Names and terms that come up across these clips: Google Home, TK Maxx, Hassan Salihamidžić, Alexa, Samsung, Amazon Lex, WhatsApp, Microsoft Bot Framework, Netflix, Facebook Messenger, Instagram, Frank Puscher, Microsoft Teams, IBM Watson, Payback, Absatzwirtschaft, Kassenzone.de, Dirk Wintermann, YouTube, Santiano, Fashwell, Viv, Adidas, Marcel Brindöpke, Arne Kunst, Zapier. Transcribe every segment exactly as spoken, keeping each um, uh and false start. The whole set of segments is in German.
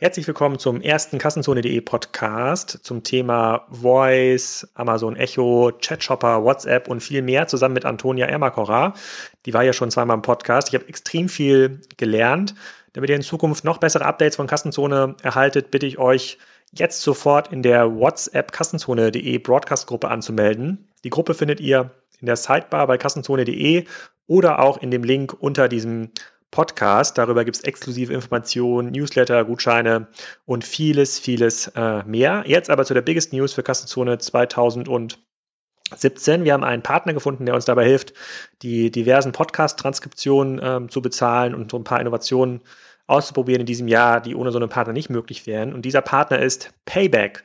Herzlich willkommen zum ersten Kassenzone.de Podcast zum Thema Voice, Amazon Echo, Chatshopper, WhatsApp und viel mehr zusammen mit Antonia Ermacora. Die war ja schon zweimal im Podcast. Ich habe extrem viel gelernt. Damit ihr in Zukunft noch bessere Updates von Kassenzone erhaltet, bitte ich euch jetzt sofort in der WhatsApp Kassenzone.de Broadcast-Gruppe anzumelden. Die Gruppe findet ihr in der Sidebar bei Kassenzone.de oder auch in dem Link unter diesem Podcast. Darüber gibt es exklusive Informationen, Newsletter, Gutscheine und vieles, vieles äh, mehr. Jetzt aber zu der Biggest News für Kassenzone zweitausendsiebzehn. Wir haben einen Partner gefunden, der uns dabei hilft, die diversen Podcast-Transkriptionen ähm, zu bezahlen und so ein paar Innovationen auszuprobieren in diesem Jahr, die ohne so einen Partner nicht möglich wären. Und dieser Partner ist Payback.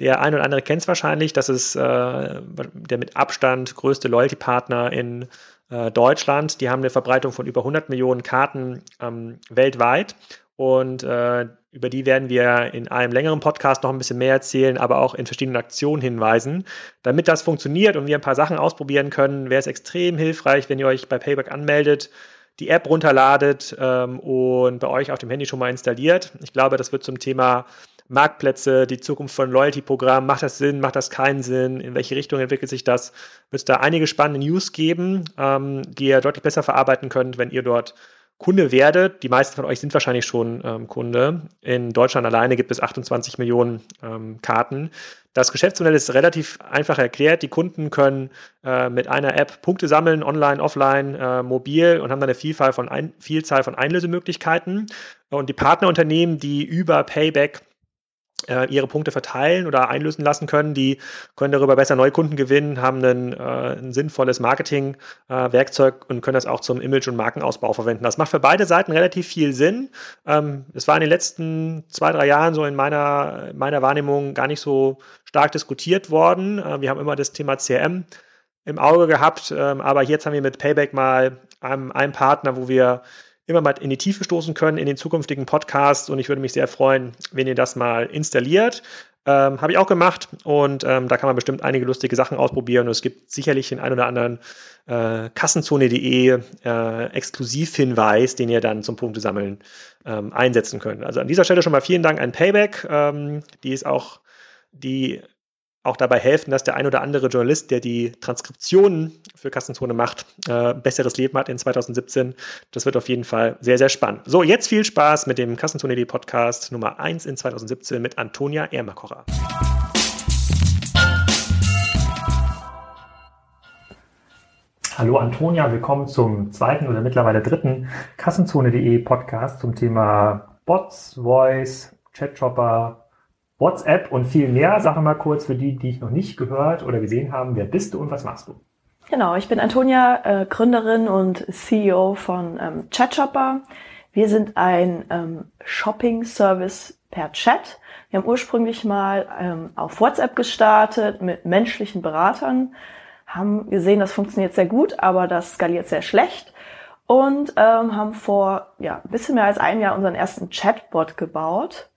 Der ein oder andere kennt es wahrscheinlich. Das ist äh, der mit Abstand größte Loyalty-Partner in Deutschland. Die haben eine Verbreitung von über hundert Millionen Karten ähm, weltweit und äh, über die werden wir in einem längeren Podcast noch ein bisschen mehr erzählen, aber auch in verschiedenen Aktionen hinweisen. Damit das funktioniert und wir ein paar Sachen ausprobieren können, wäre es extrem hilfreich, wenn ihr euch bei Payback anmeldet, die App runterladet ähm, und bei euch auf dem Handy schon mal installiert. Ich glaube, das wird zum Thema Marktplätze, die Zukunft von Loyalty-Programmen, macht das Sinn, macht das keinen Sinn, in welche Richtung entwickelt sich das, wird es da einige spannende News geben, ähm, die ihr deutlich besser verarbeiten könnt, wenn ihr dort Kunde werdet. Die meisten von euch sind wahrscheinlich schon ähm, Kunde. In Deutschland alleine gibt es achtundzwanzig Millionen ähm, Karten. Das Geschäftsmodell ist relativ einfach erklärt. Die Kunden können äh, mit einer App Punkte sammeln, online, offline, äh, mobil und haben dann eine Vielfalt von ein- Vielzahl von Einlösemöglichkeiten. Und die Partnerunternehmen, die über Payback ihre Punkte verteilen oder einlösen lassen können, die können darüber besser Neukunden gewinnen, haben ein, äh, ein sinnvolles Marketing-Werkzeug äh, und können das auch zum Image- und Markenausbau verwenden. Das macht für beide Seiten relativ viel Sinn. Ähm, es war in den letzten zwei, drei Jahren so in meiner, meiner Wahrnehmung gar nicht so stark diskutiert worden. Äh, wir haben immer das Thema C R M im Auge gehabt, äh, aber jetzt haben wir mit Payback mal einen, einen Partner, wo wir immer mal in die Tiefe stoßen können in den zukünftigen Podcasts und ich würde mich sehr freuen, wenn ihr das mal installiert. Ähm, habe ich auch gemacht und ähm, da kann man bestimmt einige lustige Sachen ausprobieren und es gibt sicherlich den einen oder anderen äh, Kassenzone.de äh, Exklusivhinweis, den ihr dann zum Punktesammeln ähm, einsetzen könnt. Also an dieser Stelle schon mal vielen Dank an Payback, ähm, die ist auch die auch dabei helfen, dass der ein oder andere Journalist, der die Transkriptionen für Kassenzone macht, äh, besseres Leben hat in zweitausendsiebzehn. Das wird auf jeden Fall sehr, sehr spannend. So, jetzt viel Spaß mit dem Kassenzone.de Podcast Nummer eins in zweitausendsiebzehn mit Antonia Ermacora. Hallo Antonia, willkommen zum zweiten oder mittlerweile dritten Kassenzone.de Podcast zum Thema Bots, Voice, Chatshopper, WhatsApp und viel mehr. Sag mal kurz für die, die ich noch nicht gehört oder gesehen haben, wer bist du und was machst du? Genau, ich bin Antonia, äh, Gründerin und C E O von ähm, Chatshopper. Wir sind ein ähm, Shopping-Service per Chat. Wir haben ursprünglich mal ähm, auf WhatsApp gestartet mit menschlichen Beratern, haben gesehen, das funktioniert sehr gut, aber das skaliert sehr schlecht und ähm, haben vor ja ein bisschen mehr als einem Jahr unseren ersten Chatbot gebaut,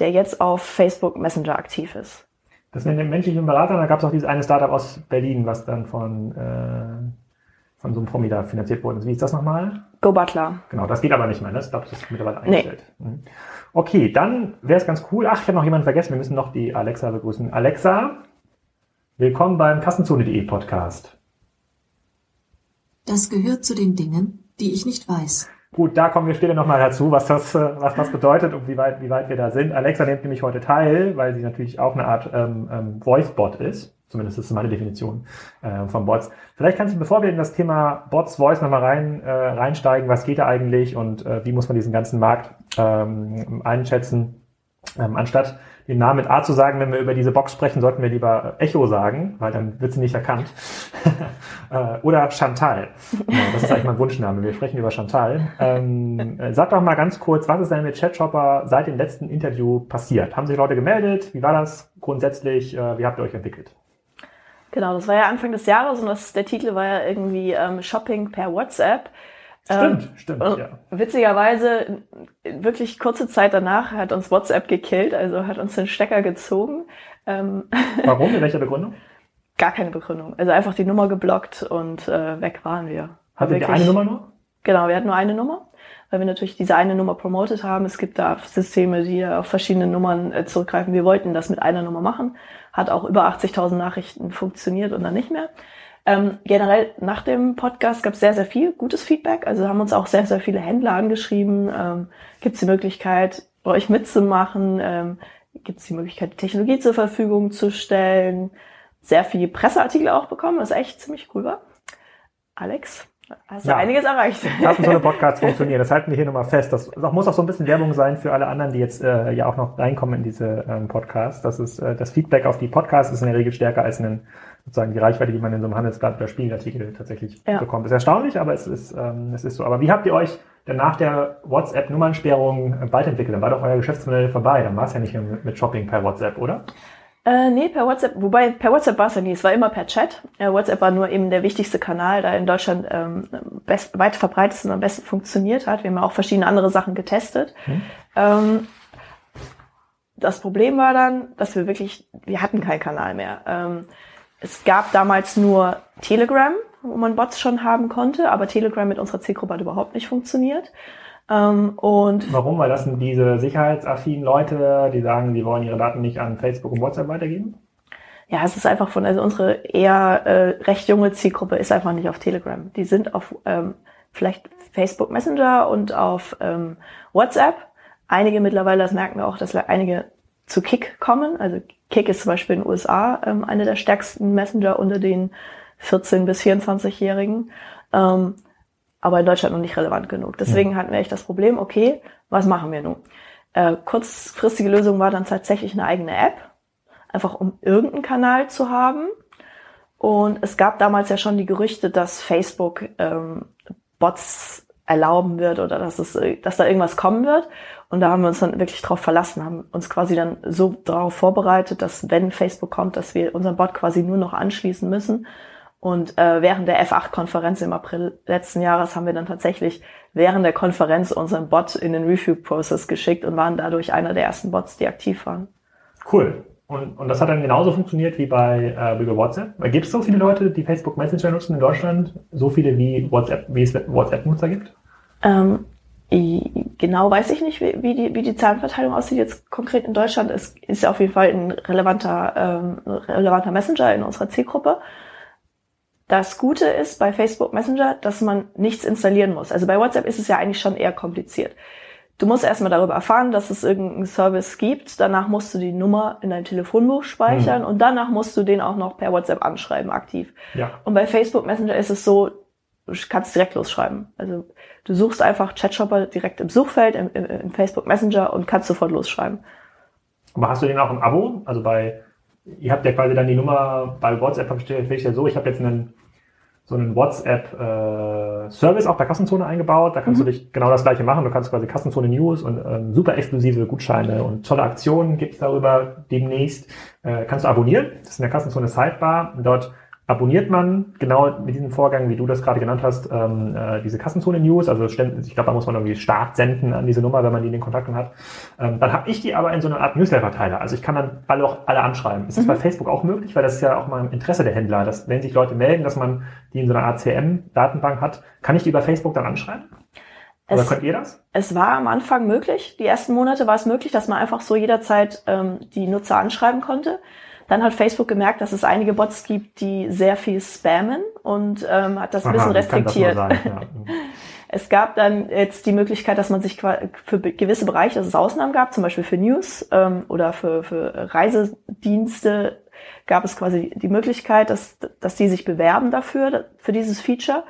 der jetzt auf Facebook Messenger aktiv ist. Das mit den menschlichen Beratern, da gab es auch dieses eine Startup aus Berlin, was dann von, äh, von so einem Promi da finanziert worden ist. Wie ist das nochmal? Go Butler. Genau, das geht aber nicht mehr, ne? Ich glaube, das ist mittlerweile eingestellt. Nee. Mhm. Okay, dann wäre es ganz cool. Ach, ich habe noch jemanden vergessen. Wir müssen noch die Alexa begrüßen. Alexa, willkommen beim Kassenzone.de Podcast. Das gehört zu den Dingen, die ich nicht weiß. Gut, da kommen wir später nochmal dazu, was das, was das bedeutet und wie weit, wie weit wir da sind. Alexa nimmt nämlich heute teil, weil sie natürlich auch eine Art ähm, ähm, Voice-Bot ist. Zumindest ist meine Definition äh, von Bots. Vielleicht kannst du, bevor wir in das Thema Bots, Voice nochmal rein, äh, reinsteigen, was geht da eigentlich und äh, wie muss man diesen ganzen Markt ähm, einschätzen? Ähm, anstatt den Namen mit A zu sagen, wenn wir über diese Box sprechen, sollten wir lieber Echo sagen, weil dann wird sie nicht erkannt. Oder Chantal. Das ist eigentlich mein Wunschname. Wir sprechen über Chantal. Ähm, sag doch mal ganz kurz, was ist denn mit Chatshopper seit dem letzten Interview passiert? Haben sich Leute gemeldet? Wie war das grundsätzlich? Wie habt ihr euch entwickelt? Genau, das war ja Anfang des Jahres und das, der Titel war ja irgendwie ähm, Shopping per WhatsApp. Stimmt, ähm, stimmt, ja. Witzigerweise, wirklich kurze Zeit danach hat uns WhatsApp gekillt, also hat uns den Stecker gezogen. Ähm Warum? In welcher Begründung? Gar keine Begründung. Also einfach die Nummer geblockt und äh, weg waren wir. Hattet ihr eine Nummer nur? Genau, wir hatten nur eine Nummer. weil wir natürlich diese eine Nummer promotet haben. Es gibt da Systeme, die auf verschiedene Nummern zurückgreifen. Wir wollten das mit einer Nummer machen. Hat auch über achtzigtausend Nachrichten funktioniert und dann nicht mehr. Ähm, generell nach dem Podcast gab es sehr, sehr viel gutes Feedback. Also haben uns auch sehr, sehr viele Händler angeschrieben. Ähm, gibt es die Möglichkeit, bei euch mitzumachen? Ähm, gibt es die Möglichkeit, die Technologie zur Verfügung zu stellen? Sehr viele Presseartikel auch bekommen, was echt ziemlich cool war. Alex, hast du ja einiges erreicht. Lassen so eine Podcast funktionieren, das halten wir hier nochmal fest. Das muss auch so ein bisschen Werbung sein für alle anderen, die jetzt äh, ja auch noch reinkommen in diese ähm, Podcasts. Das ist äh, das Feedback auf die Podcasts ist in der Regel stärker als einen, sozusagen die Reichweite, die man in so einem Handelsblatt oder Spiegelartikel tatsächlich ja. bekommt. Das ist erstaunlich, aber es ist ähm, es ist so. Aber wie habt ihr euch denn nach der WhatsApp-Nummernsperrung bald entwickelt? Dann war doch euer Geschäftsmodell vorbei. Dann war es ja nicht mehr mit Shopping per WhatsApp, oder? Äh, nee, per WhatsApp, wobei per WhatsApp war es ja nie, es war immer per Chat. Äh, WhatsApp war nur eben der wichtigste Kanal, da in Deutschland ähm, best, weit verbreitet und am besten funktioniert hat. Wir haben ja auch verschiedene andere Sachen getestet. Hm. Ähm, das Problem war dann, dass wir wirklich, wir hatten keinen Kanal mehr. Ähm, es gab damals nur Telegram, wo man Bots schon haben konnte, aber Telegram mit unserer Zielgruppe hat überhaupt nicht funktioniert. Um, und warum? Weil das sind diese sicherheitsaffinen Leute, die sagen, sie wollen ihre Daten nicht an Facebook und WhatsApp weitergeben? Ja, es ist einfach von, also unsere eher äh, recht junge Zielgruppe ist einfach nicht auf Telegram. Die sind auf ähm, vielleicht Facebook Messenger und auf ähm, WhatsApp. Einige mittlerweile, das merken wir auch, dass einige zu Kik kommen. Also Kik ist zum Beispiel in den U S A ähm, eine der stärksten Messenger unter den vierzehn- bis vierundzwanzigjährigen. Ähm, aber in Deutschland noch nicht relevant genug. Deswegen hatten wir echt das Problem, okay, was machen wir nun? Äh, kurzfristige Lösung war dann tatsächlich eine eigene App, einfach um irgendeinen Kanal zu haben. Und es gab damals ja schon die Gerüchte, dass Facebook ähm, Bots erlauben wird oder dass es, dass da irgendwas kommen wird. Und da haben wir uns dann wirklich drauf verlassen, haben uns quasi dann so darauf vorbereitet, dass wenn Facebook kommt, dass wir unseren Bot quasi nur noch anschließen müssen. Und äh, während der F acht Konferenz im April letzten Jahres haben wir dann tatsächlich während der Konferenz unseren Bot in den Review-Prozess geschickt und waren dadurch einer der ersten Bots, die aktiv waren. Cool. Und, und das hat dann genauso funktioniert wie bei, äh, wie bei WhatsApp? Weil gibt es so viele Leute, die Facebook Messenger nutzen in Deutschland? So viele, wie WhatsApp, wie es WhatsApp-Nutzer gibt? Ähm, genau weiß ich nicht, wie, wie, die, wie die Zahlenverteilung aussieht jetzt konkret in Deutschland. Es ist ja auf jeden Fall ein relevanter, ähm, relevanter Messenger in unserer Zielgruppe. Das Gute ist bei Facebook Messenger, dass man nichts installieren muss. Also bei WhatsApp ist es ja eigentlich schon eher kompliziert. Du musst erstmal darüber erfahren, dass es irgendeinen Service gibt. Danach musst du die Nummer in deinem Telefonbuch speichern mhm. und danach musst du den auch noch per WhatsApp anschreiben, aktiv. Ja. Und bei Facebook Messenger ist es so, du kannst direkt losschreiben. Also du suchst einfach Chatshopper direkt im Suchfeld, im, im, im Facebook Messenger und kannst sofort losschreiben. Aber hast du den auch im Abo? Also bei... Ihr habt ja quasi dann die Nummer bei WhatsApp, verstehe ich ja so, ich habe jetzt einen so einen WhatsApp-Service äh, auch bei Kassenzone eingebaut, da kannst mhm. du dich genau das gleiche machen, du kannst quasi Kassenzone News und ähm, super exklusive Gutscheine und tolle Aktionen gibt es darüber demnächst, äh, kannst du abonnieren, das ist in der Kassenzone Sidebar und dort abonniert man genau mit diesem Vorgang, wie du das gerade genannt hast, ähm, äh, diese Kassenzone-News. Also ich glaube, da muss man irgendwie Start senden an diese Nummer, wenn man die in den Kontakten hat. Ähm, dann habe ich die aber in so einer Art Newsletter-Verteiler. Also ich kann dann alle auch alle anschreiben. Ist das mhm. bei Facebook auch möglich? Weil das ist ja auch mal im Interesse der Händler, dass wenn sich Leute melden, dass man die in so einer Art C M-Datenbank hat, kann ich die über Facebook dann anschreiben? Es, Oder könnt ihr das? Es war am Anfang möglich. Die ersten Monate war es möglich, dass man einfach so jederzeit ähm, die Nutzer anschreiben konnte. Dann hat Facebook gemerkt, dass es einige Bots gibt, die sehr viel spammen und ähm, hat das ein bisschen Aha, restriktiert. Kann das nur sein, ja. Es gab dann jetzt die Möglichkeit, dass man sich für gewisse Bereiche, dass es Ausnahmen gab, zum Beispiel für News ähm, oder für, für Reisedienste gab es quasi die Möglichkeit, dass dass die sich bewerben dafür, für dieses Feature.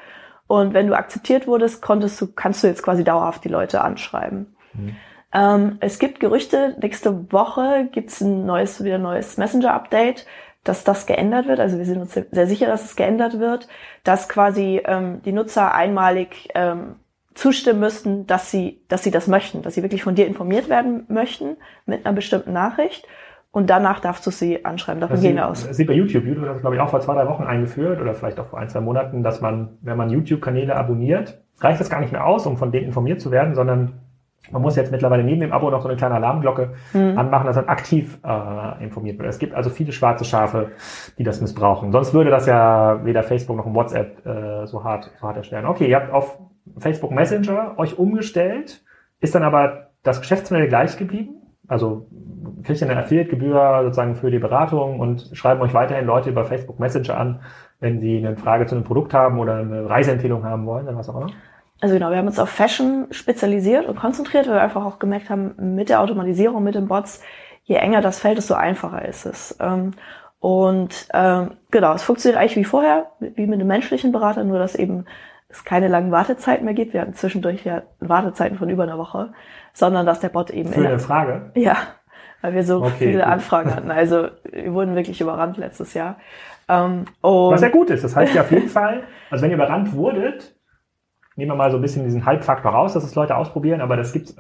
Und wenn du akzeptiert wurdest, konntest du, kannst du jetzt quasi dauerhaft die Leute anschreiben. Mhm. Ähm, es gibt Gerüchte, nächste Woche gibt's ein neues, wieder neues Messenger-Update, dass das geändert wird. Also wir sind uns sehr sicher, dass es geändert wird, dass quasi ähm, die Nutzer einmalig ähm, zustimmen müssten, dass sie, dass sie das möchten, dass sie wirklich von dir informiert werden möchten mit einer bestimmten Nachricht. Und danach darfst du sie anschreiben. Davon gehen wir aus. Das sieht bei YouTube. YouTube hat das, glaube ich, auch vor zwei, drei Wochen eingeführt oder vielleicht auch vor ein, zwei Monaten, dass man, wenn man YouTube-Kanäle abonniert, reicht das gar nicht mehr aus, um von denen informiert zu werden, sondern man muss jetzt mittlerweile neben dem Abo noch so eine kleine Alarmglocke mhm. anmachen, dass dann aktiv äh, informiert wird. Es gibt also viele schwarze Schafe, die das missbrauchen. Sonst würde das ja weder Facebook noch WhatsApp äh, so hart so hart erschweren. Okay, ihr habt auf Facebook Messenger euch umgestellt, ist dann aber das Geschäftsmodell gleich geblieben? Also kriegt ihr eine Affiliate-Gebühr sozusagen für die Beratung und schreiben euch weiterhin Leute über Facebook Messenger an, wenn sie eine Frage zu einem Produkt haben oder eine Reiseempfehlung haben wollen oder was auch immer? Also genau, wir haben uns auf Fashion spezialisiert und konzentriert, weil wir einfach auch gemerkt haben, mit der Automatisierung, mit den Bots, je enger das Feld, desto einfacher ist es. Und genau, es funktioniert eigentlich wie vorher, wie mit einem menschlichen Berater, nur dass eben es keine langen Wartezeiten mehr gibt. Wir hatten zwischendurch ja Wartezeiten von über einer Woche, sondern dass der Bot eben... Für eine Frage? Ja, weil wir so okay, viele gut. Anfragen hatten. Also wir wurden wirklich überrannt letztes Jahr. Und was ja gut ist. Das heißt ja auf jeden Fall, also wenn ihr überrannt wurdet, nehmen wir mal so ein bisschen diesen Hype-Faktor raus, dass es das Leute ausprobieren, aber das gibt's...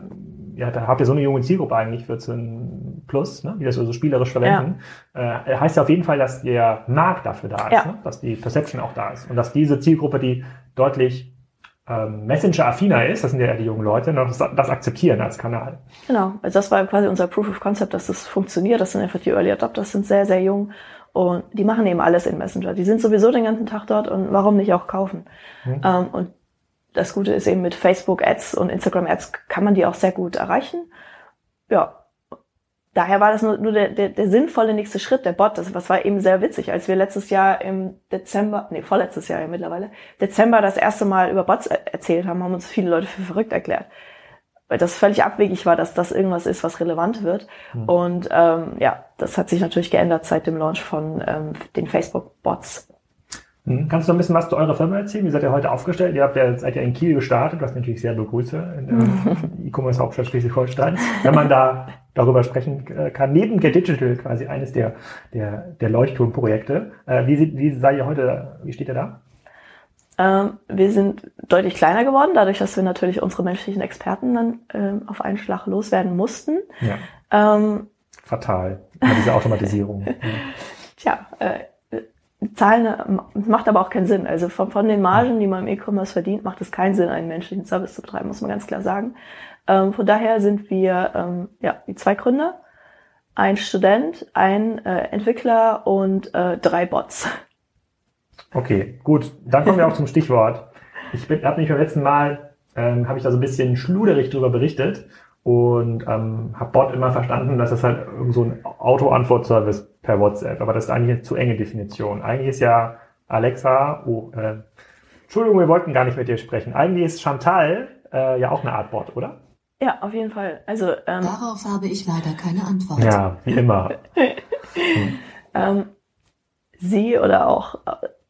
Ja, da habt ihr so eine junge Zielgruppe eigentlich, vierzehn plus, ne, die das so spielerisch verwenden. Ja. Äh, heißt ja auf jeden Fall, dass der Markt dafür da ist, ja. ne? Dass die Perception auch da ist. Und dass diese Zielgruppe, die deutlich ähm, Messenger-affiner ist, das sind ja die jungen Leute, das, das akzeptieren als Kanal. Genau, also das war quasi unser Proof of Concept, dass das funktioniert. Das sind einfach die Early Adopters, sind sehr, sehr jung. Und die machen eben alles in Messenger. Die sind sowieso den ganzen Tag dort und warum nicht auch kaufen? Mhm. Ähm, und das Gute ist eben, mit Facebook-Ads und Instagram-Ads kann man die auch sehr gut erreichen. Ja, daher war das nur, nur der, der, der sinnvolle nächste Schritt, der Bot. Das, das war eben sehr witzig, als wir letztes Jahr im Dezember, nee, vorletztes Jahr ja mittlerweile, Dezember das erste Mal über Bots erzählt haben, haben uns viele Leute für verrückt erklärt. Weil das völlig abwegig war, dass das irgendwas ist, was relevant wird. Mhm. Und ähm, ja, das hat sich natürlich geändert seit dem Launch von ähm, den Facebook-Bots. Kannst du noch ein bisschen was zu eurer Firma erzählen? Wie seid ihr heute aufgestellt? Ihr habt ja, seid ja in Kiel gestartet, was ich natürlich sehr begrüße, in der E-Commerce-Hauptstadt Schleswig-Holstein, wenn man da darüber sprechen kann. Neben Get Digital quasi eines der, der, der Leuchtturmprojekte. Wie, wie seid ihr heute, wie steht ihr da? Ähm, wir sind deutlich kleiner geworden, dadurch, dass wir natürlich unsere menschlichen Experten dann ähm, auf einen Schlag loswerden mussten. Ja. Ähm, Fatal, diese Automatisierung. ja. Tja, äh, Zahlen macht aber auch keinen Sinn. Also von, von den Margen, die man im E-Commerce verdient, macht es keinen Sinn, einen menschlichen Service zu betreiben, muss man ganz klar sagen. Ähm, von daher sind wir ähm, ja die zwei Gründer, ein Student, ein äh, Entwickler und äh, drei Bots. Okay, gut. Dann kommen wir auch zum Stichwort. Ich habe mich beim letzten Mal, ähm, habe ich da so ein bisschen schluderig drüber berichtet und ähm, habe Bot immer verstanden, dass das halt irgend so ein Auto-Antwort-Service per WhatsApp, aber das ist eigentlich eine zu enge Definition. Eigentlich ist ja Alexa, oh, äh, Entschuldigung, wir wollten gar nicht mit dir sprechen. Eigentlich ist Chantal äh, ja auch eine Art Bot, oder? Ja, auf jeden Fall. Also ähm, darauf habe ich leider keine Antwort. Ja, wie immer. hm. ähm, sie oder auch,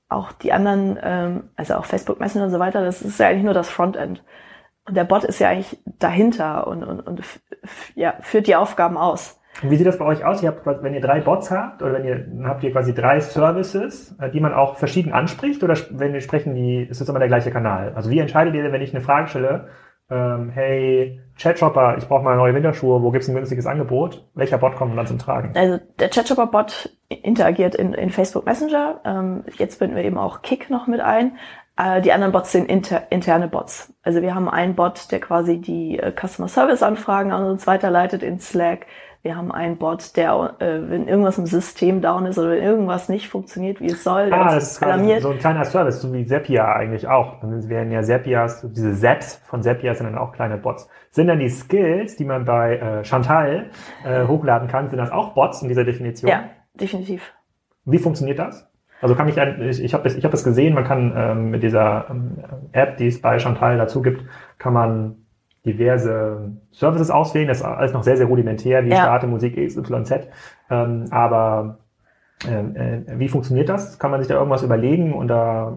auch die anderen, ähm, also auch Facebook Messenger und so weiter, das ist ja eigentlich nur das Frontend. Und der Bot ist ja eigentlich dahinter und, und, und f- f- ja, führt die Aufgaben aus. Und wie sieht das bei euch aus? Ihr habt, wenn ihr drei Bots habt, oder wenn ihr, habt ihr quasi drei Services, die man auch verschieden anspricht, oder wenn wir sprechen, die, ist das immer der gleiche Kanal? Also wie entscheidet ihr, wenn ich eine Frage stelle, ähm, hey, Chatshopper, ich brauche mal neue Winterschuhe, wo gibt's ein günstiges Angebot? Welcher Bot kommt dann zum Tragen? Also der Chatshopper-Bot interagiert in, in Facebook Messenger, ähm, jetzt binden wir eben auch Kik noch mit ein. Die anderen Bots sind inter, interne Bots. Also wir haben einen Bot, der quasi die äh, Customer-Service-Anfragen an uns weiterleitet in Slack. Wir haben einen Bot, der, äh, wenn irgendwas im System down ist oder wenn irgendwas nicht funktioniert, wie es soll, der ah, das ist alarmiert. So ein kleiner Service, so wie Zapier eigentlich auch. Dann werden ja Zapiers, diese Zaps von Zapier sind dann auch kleine Bots. Sind dann die Skills, die man bei äh, Chantal äh, hochladen kann, sind das auch Bots in dieser Definition? Ja, definitiv. Wie funktioniert das? Also kann ich, ich, ich habe das, ich hab das gesehen, man kann ähm, mit dieser ähm, App, die es bei Chantal dazu gibt, kann man diverse Services auswählen. Das ist alles noch sehr, sehr rudimentär, wie ja. Starte, Musik, X Y Z. Ähm, aber äh, äh, wie funktioniert das? Kann man sich da irgendwas überlegen und da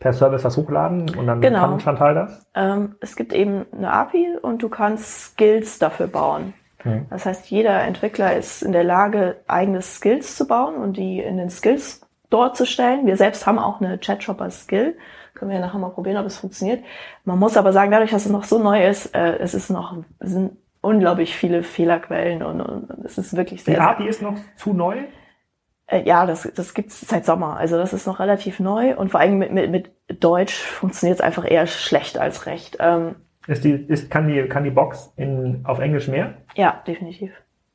per Service was hochladen und dann genau. Kann Chantal das? Ähm, es gibt eben eine A P I und du kannst Skills dafür bauen. Hm. Das heißt, jeder Entwickler ist in der Lage, eigene Skills zu bauen und die in den Skills dort zu stellen. Wir selbst haben auch eine Chatshopper-Skill. Können wir ja nachher mal probieren, ob es funktioniert. Man muss aber sagen, dadurch, dass es noch so neu ist, äh, es ist noch, es sind unglaublich viele Fehlerquellen und, und es ist wirklich sehr... Die A P I ist noch zu neu? Äh, ja, das, das gibt's seit Sommer. Also das ist noch relativ neu und vor allem mit, mit, mit Deutsch funktioniert es einfach eher schlecht als recht. Ähm, ist die, ist, kann die, kann die Box in, auf Englisch mehr? Ja, definitiv.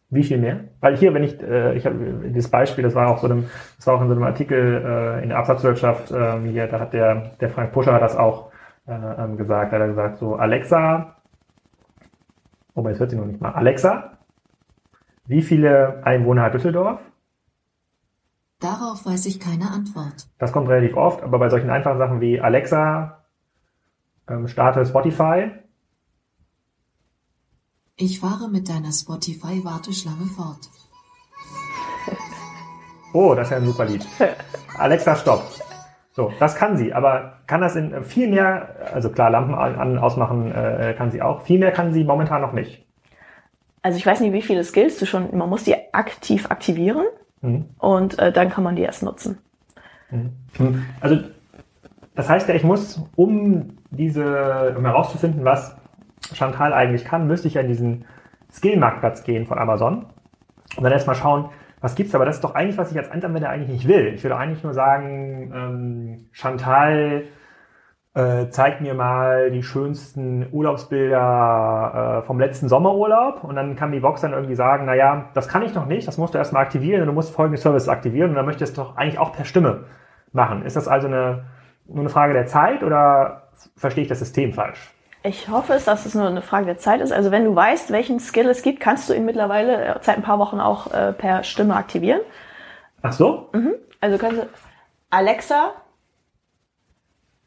Wie viel mehr? Weil hier, wenn ich, äh, ich habe das Beispiel, das war auch so einem, das war auch in so einem Artikel äh, in der Absatzwirtschaft ähm, hier, da hat der der Frank Puscher das auch äh, gesagt. Er hat gesagt so, Alexa, oh, jetzt hört sie noch nicht mal. Alexa, wie viele Einwohner hat Düsseldorf? Darauf weiß ich keine Antwort. Das kommt relativ oft, aber bei solchen einfachen Sachen wie Alexa, ähm, starte Spotify. Ich fahre mit deiner Spotify-Warteschlange fort. Oh, das ist ja ein super Lied. Alexa, stopp. So, das kann sie, aber kann das in viel mehr, also klar, Lampen an, ausmachen äh, kann sie auch, viel mehr kann sie momentan noch nicht. Also ich weiß nicht, wie viele Skills du schon, man muss die aktiv aktivieren mhm. und äh, dann kann man die erst nutzen. Mhm. Also das heißt ja, ich muss, um diese, um herauszufinden, was Chantal eigentlich kann, müsste ich ja in diesen Skill-Marktplatz gehen von Amazon und dann erstmal schauen, was gibt's da? Aber das ist doch eigentlich, was ich als Endanwender eigentlich nicht will. Ich würde eigentlich nur sagen, ähm, Chantal, äh, zeig mir mal die schönsten Urlaubsbilder äh, vom letzten Sommerurlaub. Und dann kann die Box dann irgendwie sagen, naja, das kann ich noch nicht, das musst du erstmal aktivieren und du musst folgende Services aktivieren. Und dann möchte ich es doch eigentlich auch per Stimme machen. Ist das also eine, nur eine Frage der Zeit oder verstehe ich das System falsch? Ich hoffe, dass es nur eine Frage der Zeit ist. Also wenn du weißt, welchen Skill es gibt, kannst du ihn mittlerweile seit ein paar Wochen auch äh, per Stimme aktivieren. Ach so? Mhm. Also kannst du Alexa,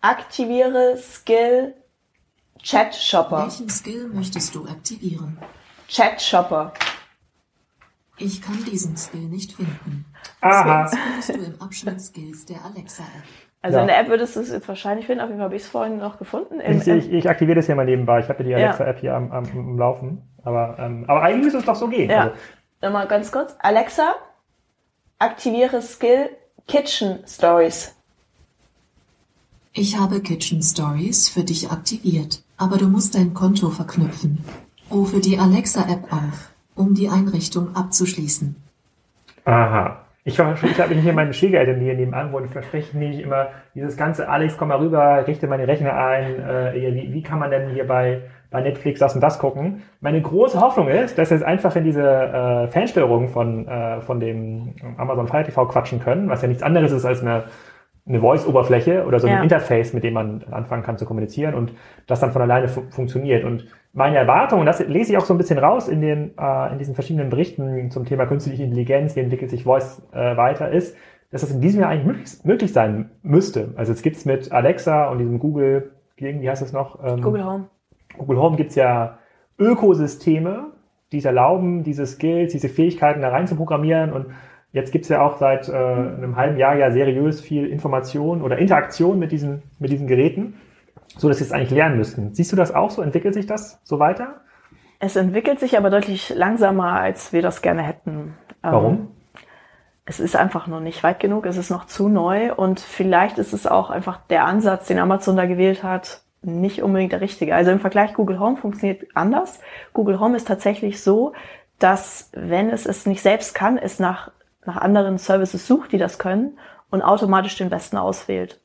aktiviere Skill Chatshopper. Welchen Skill möchtest du aktivieren? Chatshopper. Ich kann diesen Skill nicht finden. Aha. Deswegen findest du im Abschnitt Skills der Alexa-App. Also ja. In der App würdest du es jetzt wahrscheinlich finden, auf jeden Fall habe ich es vorhin noch gefunden. Im, ich, ich, ich aktiviere das hier mal nebenbei, ich habe ja die Alexa-App hier am, am, am Laufen, aber, ähm, aber eigentlich müsste es doch so gehen. Ja, also. Nochmal ganz kurz, Alexa, aktiviere Skill Kitchen Stories. Ich habe Kitchen Stories für dich aktiviert, aber du musst dein Konto verknüpfen. Rufe die Alexa-App auf, um die Einrichtung abzuschließen. Aha. Ich habe hier meine Schwiegereltern, die hier nebenan wohnen, versprechen nämlich immer dieses ganze Alex, komm mal rüber, richte meine Rechner ein, äh, wie, wie kann man denn hier bei, bei Netflix das und das gucken? Meine große Hoffnung ist, dass wir jetzt einfach in diese äh, Fernsteuerung von, äh, von dem Amazon Fire T V quatschen können, was ja nichts anderes ist als eine, eine Voice-Oberfläche oder so ein ja. Interface, mit dem man anfangen kann zu kommunizieren und das dann von alleine fu- funktioniert. Und meine Erwartung, und das lese ich auch so ein bisschen raus in den äh, in diesen verschiedenen Berichten zum Thema künstliche Intelligenz, wie entwickelt sich Voice äh, weiter, ist, dass das in diesem Jahr eigentlich möglich, möglich sein müsste. Also jetzt gibt's mit Alexa und diesem Google, wie heißt es noch? Ähm, Google Home. Google Home gibt's ja Ökosysteme, die es erlauben, diese Skills, diese Fähigkeiten da rein zu programmieren. Und jetzt gibt's ja auch seit äh, einem halben Jahr ja seriös viel Information oder Interaktion mit diesen, mit diesen Geräten, so dass sie es eigentlich lernen müssten. Siehst du das auch so? Entwickelt sich das so weiter? Es entwickelt sich aber deutlich langsamer, als wir das gerne hätten. Warum? Ähm, es ist einfach noch nicht weit genug, es ist noch zu neu und vielleicht ist es auch einfach der Ansatz, den Amazon da gewählt hat, nicht unbedingt der richtige. Also im Vergleich Google Home funktioniert anders. Google Home ist tatsächlich so, dass wenn es es nicht selbst kann, es nach nach anderen Services sucht, die das können und automatisch den besten auswählt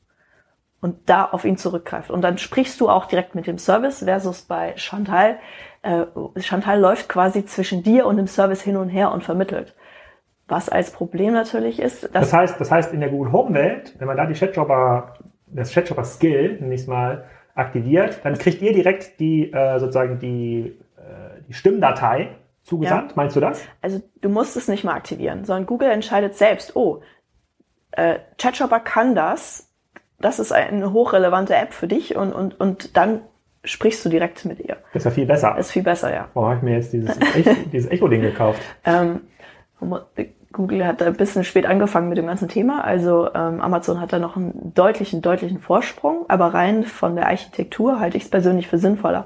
und da auf ihn zurückgreift. Und dann sprichst du auch direkt mit dem Service versus bei Chantal. Äh, Chantal läuft quasi zwischen dir und dem Service hin und her und vermittelt. Was als Problem natürlich ist. Dass das heißt, das heißt in der Google Home Welt, wenn man da die Chatshopper, das Chatshopper Skill nächstes Mal aktiviert, dann kriegt ihr direkt die äh, sozusagen die, äh, die Stimmdatei zugesandt, ja. Meinst du das? Also du musst es nicht mal aktivieren, sondern Google entscheidet selbst, oh, äh, Chatshopper kann das, das ist eine hochrelevante App für dich und, und, und dann sprichst du direkt mit ihr. Das ist ja viel besser. Das ist viel besser, ja. Warum habe ich mir jetzt dieses, dieses Echo-Ding gekauft? ähm, Google hat da ein bisschen spät angefangen mit dem ganzen Thema, also ähm, Amazon hat da noch einen deutlichen, deutlichen Vorsprung, aber rein von der Architektur halte ich es persönlich für sinnvoller.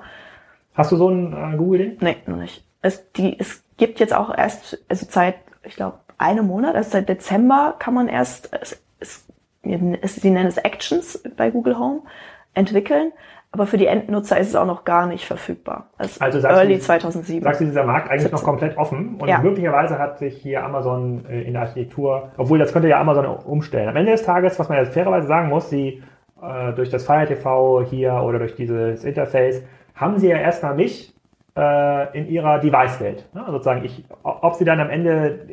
Hast du so ein äh, Google-Ding? Nee, noch nicht. Es, die, es gibt jetzt auch erst, also seit, ich glaube, einem Monat, also seit Dezember kann man erst, es, es, sie nennen es Actions bei Google Home, entwickeln. Aber für die Endnutzer ist es auch noch gar nicht verfügbar. Also, also early du, zweitausendsieben. Sagst du, dieser Markt eigentlich siebzehn. Noch komplett offen? Und ja. Möglicherweise hat sich hier Amazon in der Architektur, obwohl das könnte ja Amazon umstellen. Am Ende des Tages, was man jetzt fairerweise sagen muss, sie äh, durch das Fire T V hier oder durch dieses Interface, haben sie ja erstmal nicht in ihrer Device-Welt. Ne? Sozusagen, ich, ob sie dann am Ende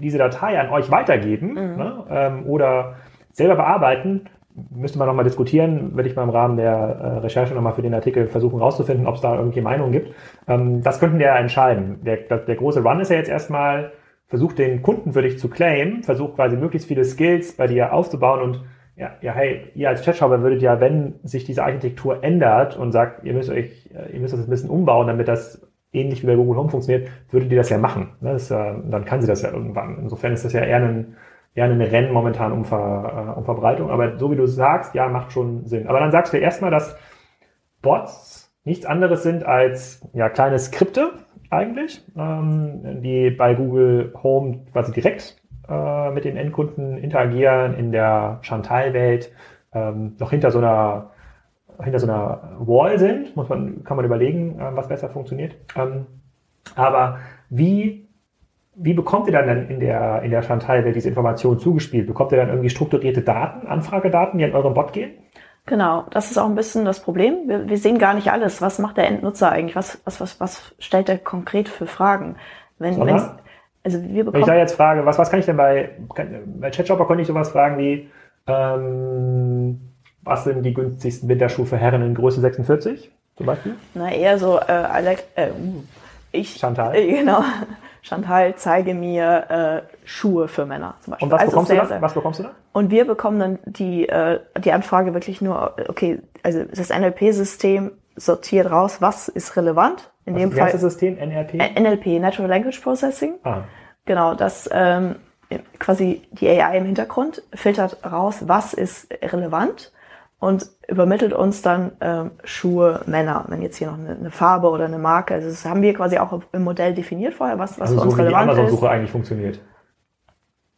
diese Datei an euch weitergeben mhm. ne? ähm, oder selber bearbeiten, müsste man nochmal diskutieren, würde ich mal im Rahmen der äh, Recherche nochmal für den Artikel versuchen rauszufinden, ob es da irgendwelche Meinungen gibt. Ähm, das könnten wir ja entscheiden. Der, der, der große Run ist ja jetzt erstmal, versucht den Kunden für dich zu claimen, versucht quasi möglichst viele Skills bei dir aufzubauen und ja, ja, hey, ihr als Chatshopper würdet ja, wenn sich diese Architektur ändert und sagt, ihr müsst euch, ihr müsst das ein bisschen umbauen, damit das ähnlich wie bei Google Home funktioniert, würdet ihr das ja machen. Ne? Das, äh, dann kann sie das ja irgendwann. Insofern ist das ja eher ein Ja, ein Rennen momentan um, Ver, äh, um Verbreitung, aber so wie du sagst, ja, macht schon Sinn. Aber dann sagst du erstmal, dass Bots nichts anderes sind als ja kleine Skripte eigentlich, ähm, die bei Google Home quasi direkt äh, mit den Endkunden interagieren in der Chantal-Welt, ähm, noch hinter so einer hinter so einer Wall sind. Muss man, kann man überlegen, äh, was besser funktioniert. Ähm, aber wie Wie bekommt ihr dann, dann in der in der Chantal-Welt diese Informationen zugespielt? Bekommt ihr dann irgendwie strukturierte Daten, Anfragedaten, die an euren Bot gehen? Genau, das ist auch ein bisschen das Problem. Wir, wir sehen gar nicht alles. Was macht der Endnutzer eigentlich? Was was was, was stellt er konkret für Fragen? Wenn, also wir bekommen, wenn ich da jetzt frage, was was kann ich denn bei bei Chatshopper konnte ich sowas fragen wie ähm, was sind die günstigsten Winterschuhe für Herren in Größe sechsundvierzig zum Beispiel? Na eher so äh, Alex, äh, ich Chantal äh, genau. Chantal, zeige mir äh, Schuhe für Männer zum Beispiel. Und was, also bekommst sehr, du da? was bekommst du da? Und wir bekommen dann die äh, die Anfrage wirklich nur, okay, also das N L P-System sortiert raus, was ist relevant. In was dem ist Fall das System N L P? N L P, Natural Language Processing. Ah. Genau, das ähm, quasi die A I im Hintergrund filtert raus, was ist relevant und übermittelt uns dann ähm, Schuhe Männer, wenn jetzt hier noch eine, eine Farbe oder eine Marke. Also das haben wir quasi auch im Modell definiert vorher, was, was also für uns so relevant ist. Also so wie die Amazon-Suche eigentlich funktioniert.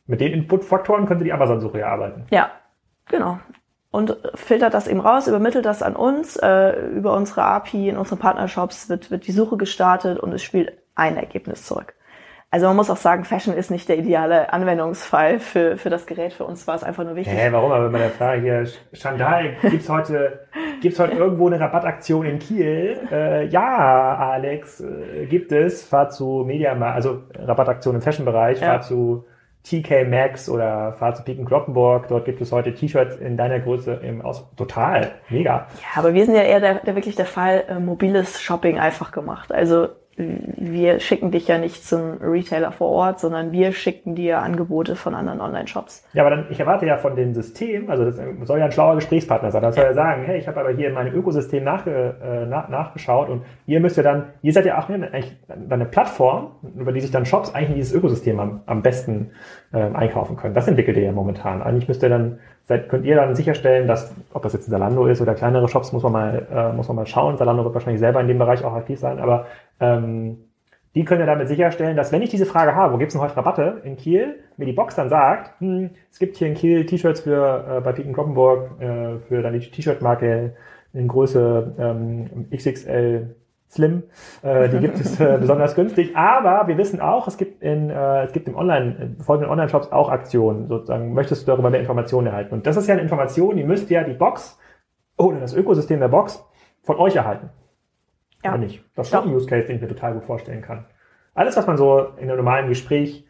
Mit den Input-Faktoren könnte die Amazon-Suche ja arbeiten. Ja, genau. Und filtert das eben raus, übermittelt das an uns. Äh, über unsere A P I in unseren Partnershops wird, wird die Suche gestartet und es spielt ein Ergebnis zurück. Also man muss auch sagen, Fashion ist nicht der ideale Anwendungsfall für für das Gerät. Für uns war es einfach nur wichtig. Hä, warum? Aber bei der Frage hier, Chantal, gibt's heute gibt's heute irgendwo eine Rabattaktion in Kiel? Äh, ja, Alex, äh, gibt es. Fahr zu Media Markt, also Rabattaktion im Fashion-Bereich. Ja. Fahr zu T K Maxx oder fahr zu Pik und Kloppenburg. Dort gibt es heute T-Shirts in deiner Größe im Aus. Total, mega. Ja, aber wir sind ja eher der, der wirklich der Fall äh, mobiles Shopping einfach gemacht. Also wir schicken dich ja nicht zum Retailer vor Ort, sondern wir schicken dir Angebote von anderen Online-Shops. Ja, aber dann, ich erwarte ja von dem System, also das soll ja ein schlauer Gesprächspartner sein, das soll ja sagen, hey, ich habe aber hier in meinem Ökosystem nachge, äh, nach, nachgeschaut und ihr müsst ja dann, ihr seid ja auch eigentlich eine Plattform, über die sich dann Shops eigentlich in dieses Ökosystem am, am besten äh, einkaufen können. Das entwickelt ihr ja momentan. Eigentlich müsst ihr dann, seid, könnt ihr dann sicherstellen, dass, ob das jetzt ein Zalando ist oder kleinere Shops, muss man mal, äh, muss man mal schauen. Zalando wird wahrscheinlich selber in dem Bereich auch aktiv sein, aber Ähm, die können ja damit sicherstellen, dass wenn ich diese Frage habe, wo gibt es denn heute Rabatte in Kiel, mir die Box dann sagt, hm, es gibt hier in Kiel T-Shirts für äh, bei Pik und Kloppenburg äh, für dann die T-Shirt-Marke in Größe ähm, X X L Slim, äh, die gibt es äh, besonders günstig, aber wir wissen auch, es gibt in äh, es gibt im Online, folgenden Online-Shops auch Aktionen, sozusagen, möchtest du darüber mehr Informationen erhalten? Und das ist ja eine Information, die müsste ja die Box oder das Ökosystem der Box von euch erhalten. Ja. Oder nicht. Das ist auch ein Use Case, den ich mir total gut vorstellen kann. Alles, was man so in einem normalen Gespräch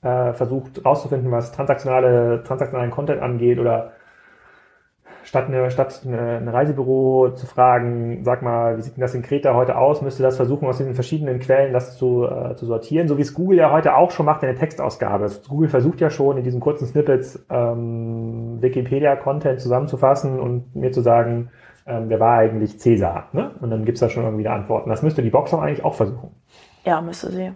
äh, versucht rauszufinden, was transaktionale, transaktionalen Content angeht oder statt eine, statt eine, eine Reisebüro zu fragen, sag mal, wie sieht denn das in Kreta heute aus, müsste das versuchen, aus diesen verschiedenen Quellen das zu, äh, zu sortieren, so wie es Google ja heute auch schon macht in der Textausgabe. Also Google versucht ja schon in diesen kurzen Snippets ähm, Wikipedia-Content zusammenzufassen und mir zu sagen, Ähm, wer war eigentlich Cäsar? Ne? Und dann gibt's da schon irgendwie eine Antwort. Und das müsste die Box eigentlich auch versuchen. Ja, müsste sie.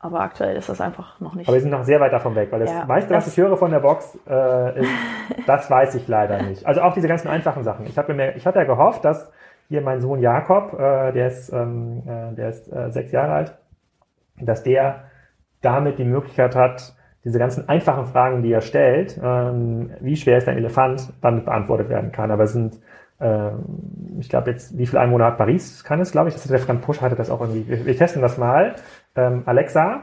Aber aktuell ist das einfach noch nicht. Aber wir sind noch sehr weit davon weg, weil das ja, meiste, das was ich höre von der Box, äh, ist, das weiß ich leider nicht. Also auch diese ganzen einfachen Sachen. Ich habe mir, ich habe ja gehofft, dass hier mein Sohn Jakob, äh, der ist, ähm, äh, der ist äh, sechs Jahre alt, dass der damit die Möglichkeit hat, diese ganzen einfachen Fragen, die er stellt, ähm, wie schwer ist ein Elefant, damit beantwortet werden kann. Aber es sind ich glaube jetzt, wie viel Einwohner hat Paris? Kann es, glaube ich. Das hat der Frank Pusch hatte das auch irgendwie. Wir, wir testen das mal. Ähm, Alexa,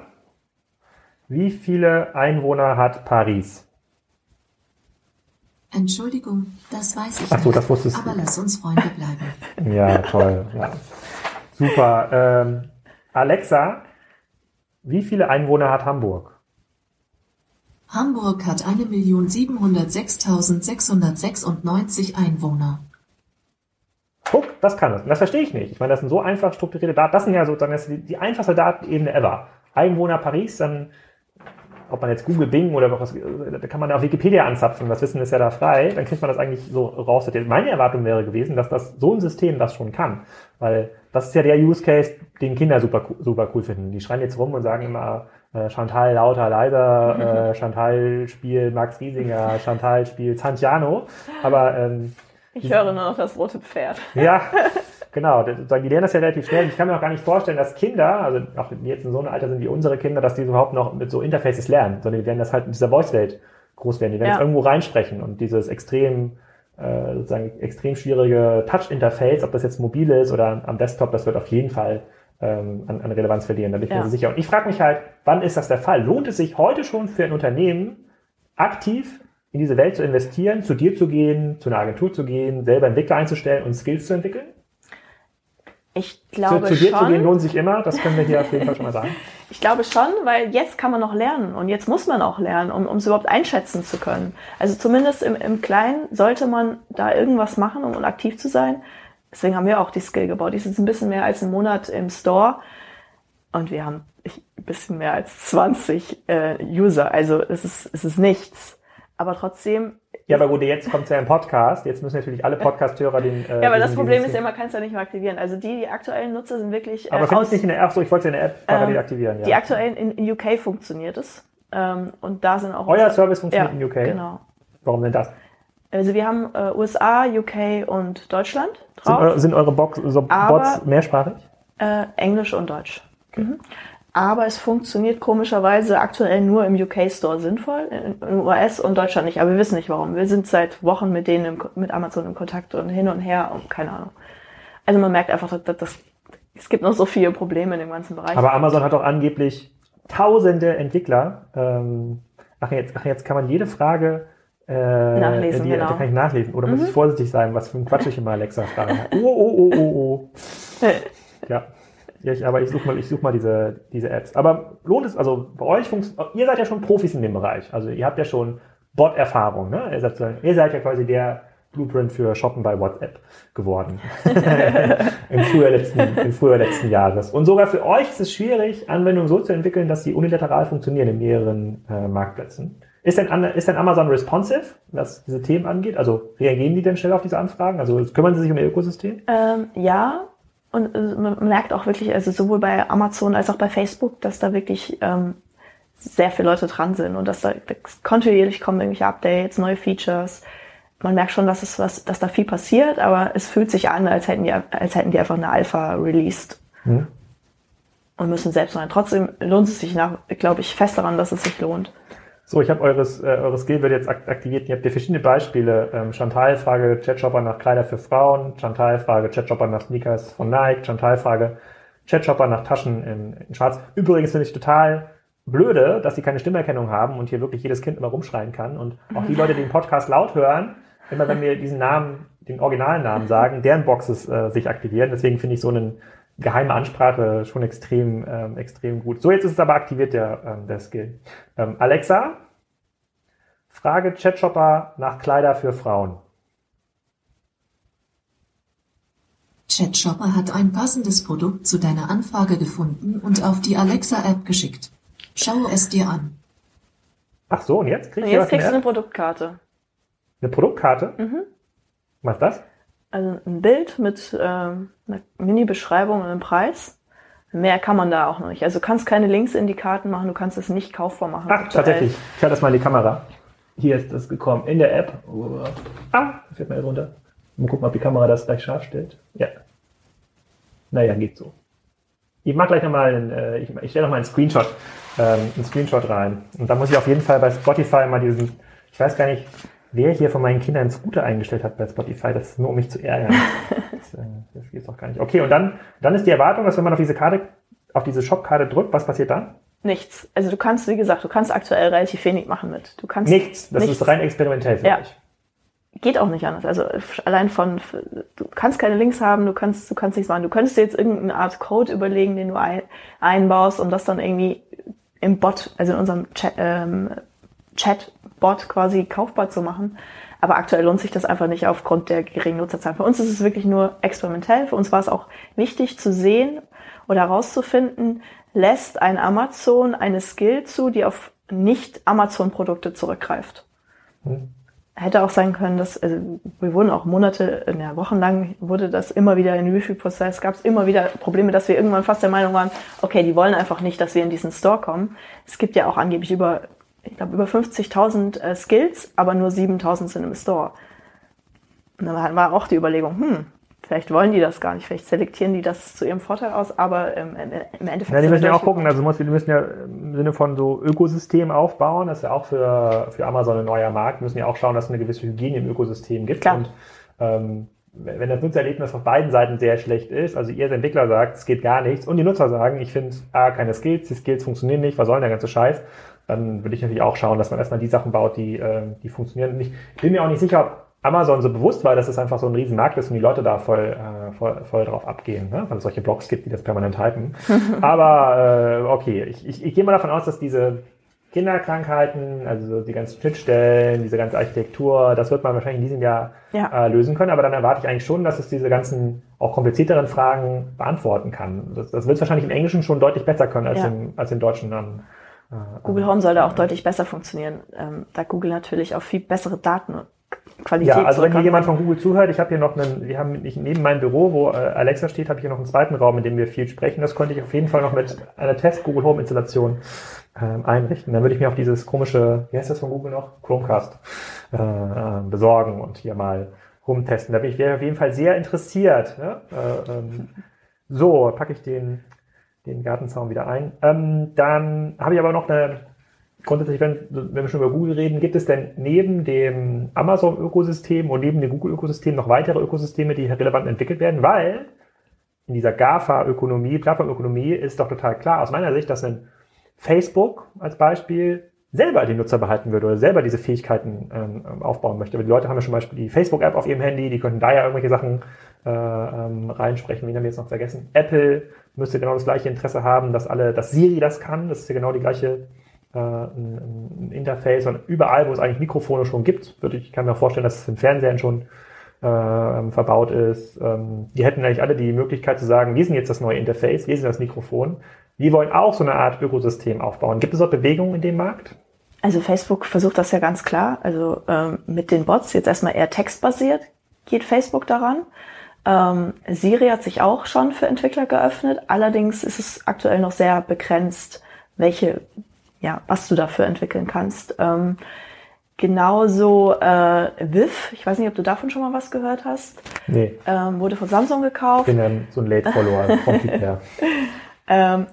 wie viele Einwohner hat Paris? Entschuldigung, das weiß ich. Ach so, das wusstest du. Aber lass uns Freunde bleiben. Ja, toll. Ja. Super. Ähm, Alexa, wie viele Einwohner hat Hamburg? Hamburg hat eine Million siebenhundertsechstausendsechshundertsechsundneunzig Einwohner. Guck, das kann das. Und das verstehe ich nicht. Ich meine, das sind so einfach strukturierte Daten. Das sind ja sozusagen die, die einfachste Datenebene ever. Einwohner Paris, dann, ob man jetzt Google, Bing oder was, da kann man ja auf Wikipedia anzapfen. Das Wissen ist ja da frei. Dann kriegt man das eigentlich so raus. Meine Erwartung wäre gewesen, dass das so ein System das schon kann. Weil das ist ja der Use Case, den Kinder super, super cool finden. Die schreien jetzt rum und sagen immer, Äh, Chantal lauter, leiser, äh, Chantal spielt Max Riesinger, Chantal spielt Santiano. Aber ähm, ich die, höre nur noch das rote Pferd. Ja, genau. Die lernen das ja relativ schnell. Ich kann mir auch gar nicht vorstellen, dass Kinder, also auch jetzt in so einem Alter sind wie unsere Kinder, dass die überhaupt noch mit so Interfaces lernen, sondern die werden das halt in dieser Voice-Welt groß werden. Die werden ja. jetzt irgendwo reinsprechen und dieses extrem, äh, sozusagen extrem schwierige Touch-Interface, ob das jetzt mobil ist oder am Desktop, das wird auf jeden Fall An, an Relevanz verlieren, da bin ich ja. mir so sicher. Und ich frage mich halt, wann ist das der Fall? Lohnt es sich heute schon für ein Unternehmen, aktiv in diese Welt zu investieren, zu dir zu gehen, zu einer Agentur zu gehen, selber Entwickler einzustellen und Skills zu entwickeln? Ich glaube zu, zu dir schon. Zu gehen lohnt sich immer, das können wir hier auf jeden Fall schon mal sagen. Ich glaube schon, weil jetzt kann man noch lernen und jetzt muss man auch lernen, um um es überhaupt einschätzen zu können. Also zumindest im, im Kleinen sollte man da irgendwas machen, um aktiv zu sein. Deswegen haben wir auch die Skill gebaut. Die ist jetzt ein bisschen mehr als einen Monat im Store und wir haben ein bisschen mehr als zwanzig äh, User. Also es ist, es ist nichts. Aber trotzdem... Ja, aber gut, jetzt kommt es ja im Podcast. Jetzt müssen natürlich alle Podcast-Hörer den... Äh, ja, aber den, das Problem ist ja, man kann es ja nicht mehr aktivieren. Also die, die aktuellen Nutzer sind wirklich... Äh, aber finde ich nicht in der App so, ich wollte es in der App parallel ähm, aktivieren. Ja. Die aktuellen, in, in U K funktioniert es. Ähm, und da sind auch... Euer Service funktioniert ja, in U K? Genau. Warum denn das? Also wir haben äh, U S A, U K und Deutschland drauf. Sind eure, sind eure Box, so aber, Bots mehrsprachig? Äh, Englisch und Deutsch. Okay. Mhm. Aber es funktioniert komischerweise aktuell nur im U K-Store sinnvoll, im U S und Deutschland nicht. Aber wir wissen nicht warum. Wir sind seit Wochen mit denen, im, mit Amazon im Kontakt und hin und her und keine Ahnung. Also man merkt einfach, dass, dass es gibt noch so viele Probleme in dem ganzen Bereich. Aber Amazon hat auch angeblich tausende Entwickler. Ähm, ach, jetzt, ach, jetzt kann man jede Frage... Äh, nachlesen, die, genau. Da kann ich nachlesen. Oder mhm. muss ich vorsichtig sein, was für ein Quatsch ich immer Alexa frage. Oh, oh, oh, oh, oh. ja. ja ich, aber ich suche mal, ich such mal diese, diese Apps. Aber lohnt es, also bei euch funktioniert, ihr seid ja schon Profis in dem Bereich. Also ihr habt ja schon Bot-Erfahrung, ne? Ihr seid, ihr seid ja quasi der Blueprint für Shoppen bei WhatsApp geworden. Im früher letzten, im früher letzten Jahres. Und sogar für euch ist es schwierig, Anwendungen so zu entwickeln, dass sie unilateral funktionieren in mehreren äh, Marktplätzen. Ist denn, ist denn Amazon responsive, was diese Themen angeht? Also reagieren die denn schnell auf diese Anfragen? Also kümmern sie sich um ihr Ökosystem? Ähm, ja, und man merkt auch wirklich, also sowohl bei Amazon als auch bei Facebook, dass da wirklich ähm, sehr viele Leute dran sind und dass da kontinuierlich kommen irgendwelche Updates, neue Features. Man merkt schon, dass es was, dass da viel passiert, aber es fühlt sich an, als hätten die, als hätten die einfach eine Alpha released. Hm. Und müssen selbst rein. Trotzdem lohnt es sich, nach, glaube ich, fest daran, dass es sich lohnt. So, ich habe eures äh, eure Skill wird jetzt aktiviert. Ihr habt ja verschiedene Beispiele. Ähm, Chantal, Frage Chatshopper nach Kleider für Frauen. Chantal, Frage Chatshopper nach Sneakers von Nike. Chantal, Frage Chatshopper nach Taschen in, in Schwarz. Übrigens finde ich total blöde, dass sie keine Stimmerkennung haben und hier wirklich jedes Kind immer rumschreien kann. Und auch die Leute, die den Podcast laut hören, immer wenn wir diesen Namen, den originalen Namen sagen, deren Boxes äh, sich aktivieren. Deswegen finde ich so einen geheime Ansprache schon extrem, ähm, extrem gut. So, jetzt ist es aber aktiviert, der, ähm, der Skill. Ähm, Alexa, frage Chatshopper nach Kleider für Frauen. Chatshopper hat ein passendes Produkt zu deiner Anfrage gefunden und auf die Alexa-App geschickt. Schau es dir an. Ach so, und jetzt, krieg ich und jetzt kriegst du eine App? Produktkarte. Eine Produktkarte? Mhm. Was ist das? Also ein Bild mit äh, einer Mini-Beschreibung und einem Preis. Mehr kann man da auch noch nicht. Also du kannst keine Links in die Karten machen, du kannst es nicht kaufbar machen. Ach, tatsächlich. Ich halte das mal in die Kamera. Hier ist das gekommen. In der App. Ah, fährt mal runter. Mal gucken, ob die Kamera das gleich scharf stellt. Ja. Naja, geht so. Ich mache gleich nochmal einen, äh, ich, ich stelle nochmal einen Screenshot, ähm, einen Screenshot rein. Und da muss ich auf jeden Fall bei Spotify mal diesen, ich weiß gar nicht, wer hier von meinen Kindern einen Scooter eingestellt hat bei Spotify, das ist nur, um mich zu ärgern. Das, das geht's doch gar nicht. Okay, und dann, dann ist die Erwartung, dass wenn man auf diese Karte, auf diese Shop-Karte drückt, was passiert dann? Nichts. Also du kannst, wie gesagt, du kannst aktuell relativ wenig machen mit. Du kannst nichts. Das nichts. Ist rein experimentell für ja. mich. Geht auch nicht anders. Also allein von, du kannst keine Links haben, du kannst, du kannst nichts machen. Du könntest dir jetzt irgendeine Art Code überlegen, den du ein, einbaust, um das dann irgendwie im Bot, also in unserem Chat, ähm, Chatbot quasi kaufbar zu machen. Aber aktuell lohnt sich das einfach nicht aufgrund der geringen Nutzerzahlen. Für uns ist es wirklich nur experimentell. Für uns war es auch wichtig zu sehen oder herauszufinden, lässt ein Amazon eine Skill zu, die auf Nicht-Amazon-Produkte zurückgreift. Hm. Hätte auch sein können, dass also wir wurden auch Monate, ja, wochenlang wurde das immer wieder in Review-Prozess, gab es immer wieder Probleme, dass wir irgendwann fast der Meinung waren, okay, die wollen einfach nicht, dass wir in diesen Store kommen. Es gibt ja auch angeblich über, ich glaube, über fünfzigtausend äh, Skills, aber nur siebentausend sind im Store. Und dann war auch die Überlegung, hm, vielleicht wollen die das gar nicht, vielleicht selektieren die das zu ihrem Vorteil aus, aber ähm, im Endeffekt... Ja, die müssen ja auch gucken, also die müssen ja im Sinne von so Ökosystem aufbauen, das ist ja auch für, für Amazon ein neuer Markt, müssen ja auch schauen, dass es eine gewisse Hygiene im Ökosystem gibt. Klar. Und ähm, wenn das Nutzererlebnis auf beiden Seiten sehr schlecht ist, also ihr als Entwickler sagt, es geht gar nichts und die Nutzer sagen, ich finde ah, keine Skills, die Skills funktionieren nicht, was soll denn der ganze Scheiß, dann würde ich natürlich auch schauen, dass man erstmal die Sachen baut, die, äh, die funktionieren. Und ich bin mir auch nicht sicher, ob Amazon so bewusst war, dass es einfach so ein Riesenmarkt ist und die Leute da voll, äh, voll, voll drauf abgehen, ne? Weil es solche Blogs gibt, die das permanent hypen. Aber äh, okay, ich, ich, ich gehe mal davon aus, dass diese Kinderkrankheiten, also die ganzen Schnittstellen, diese ganze Architektur, das wird man wahrscheinlich in diesem Jahr ja. äh, lösen können. Aber dann erwarte ich eigentlich schon, dass es diese ganzen auch komplizierteren Fragen beantworten kann. Das, das wird es wahrscheinlich im Englischen schon deutlich besser können als, ja. im, als im Deutschen dann. Äh, Google Home soll da auch deutlich besser funktionieren, ähm, da Google natürlich auch viel bessere Daten Qualität. Ja, also wenn hier jemand von Google zuhört, ich habe hier noch einen, wir haben neben meinem Büro, wo Alexa steht, habe ich hier noch einen zweiten Raum, in dem wir viel sprechen. Das konnte ich auf jeden Fall noch mit einer Test-Google Home Installation ähm, einrichten. Dann würde ich mir auch dieses komische, wie heißt das von Google noch? Chromecast äh, äh, besorgen und hier mal rumtesten. Da bin ich auf jeden Fall sehr interessiert. Ne? Äh, ähm, so, packe ich den, den Gartenzaun wieder ein. Ähm, dann habe ich aber noch eine grundsätzlich, wenn, wenn wir schon über Google reden, gibt es denn neben dem Amazon-Ökosystem und neben dem Google-Ökosystem noch weitere Ökosysteme, die relevant entwickelt werden? Weil in dieser GAFA-Ökonomie, Plattformökonomie, ist doch total klar aus meiner Sicht, dass ein Facebook als Beispiel selber die Nutzer behalten würde oder selber diese Fähigkeiten ähm, aufbauen möchte. Aber die Leute haben ja schon Beispiel die Facebook-App auf ihrem Handy, die könnten da ja irgendwelche Sachen äh, ähm, reinsprechen. Wen haben wir jetzt noch vergessen? Apple müsste genau das gleiche Interesse haben, dass alle, dass Siri das kann. Das ist ja genau die gleiche ein Interface und überall, wo es eigentlich Mikrofone schon gibt, würde ich kann mir vorstellen, dass es im Fernsehen schon äh, verbaut ist. Ähm, die hätten eigentlich alle die Möglichkeit zu sagen, wir sind jetzt das neue Interface, wir sind das Mikrofon. Wir wollen auch so eine Art Ökosystem aufbauen. Gibt es dort Bewegungen in dem Markt? Also Facebook versucht das ja ganz klar. Also ähm, mit den Bots, jetzt erstmal eher textbasiert, geht Facebook daran. Ähm, Siri hat sich auch schon für Entwickler geöffnet. Allerdings ist es aktuell noch sehr begrenzt, welche ja, was du dafür entwickeln kannst. Ähm, genauso äh, Viv, ich weiß nicht, ob du davon schon mal was gehört hast. Nee. Ähm, wurde von Samsung gekauft. Ich bin dann so ein Late-Follower. Kommt ähm,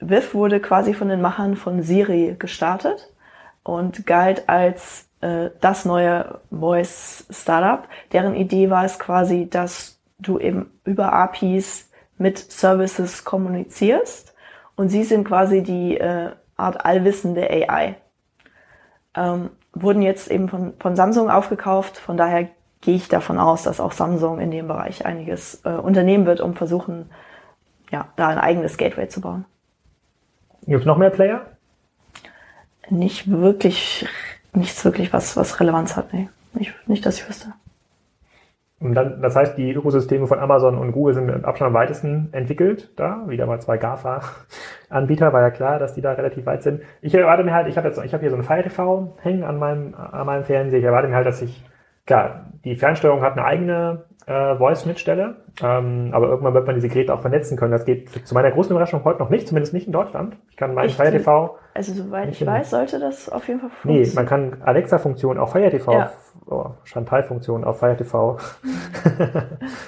Viv wurde quasi von den Machern von Siri gestartet und galt als äh, das neue Voice-Startup. Deren Idee war es quasi, dass du eben über A P Is mit Services kommunizierst und sie sind quasi die äh, Art allwissende A I. Ähm, wurden jetzt eben von, von Samsung aufgekauft, von daher gehe ich davon aus, dass auch Samsung in dem Bereich einiges äh, unternehmen wird, um versuchen, ja, da ein eigenes Gateway zu bauen. Gibt es noch mehr Player? Nicht wirklich, nichts wirklich, was, was Relevanz hat, nee. Nicht, nicht, dass ich wüsste. Und dann, das heißt, die Ökosysteme von Amazon und Google sind mit Abstand am weitesten entwickelt. Da wieder mal zwei GAFA-Anbieter, war ja klar, dass die da relativ weit sind. Ich erwarte mir halt, ich habe jetzt, ich habe hier so ein Fire T V hängen an meinem an meinem Fernseher. Ich erwarte mir halt, dass ich klar, die Fernsteuerung hat eine eigene äh, Voice-Schnittstelle, ähm, aber irgendwann wird man diese Geräte auch vernetzen können. Das geht zu meiner großen Überraschung heute noch nicht, zumindest nicht in Deutschland. Ich kann meinen Fire T V. Also soweit ich weiß, sollte das auf jeden Fall funktionieren. Nee, man kann Alexa-Funktionen auf Fire T V, ja. oh, Chantal-Funktionen auf Fire T V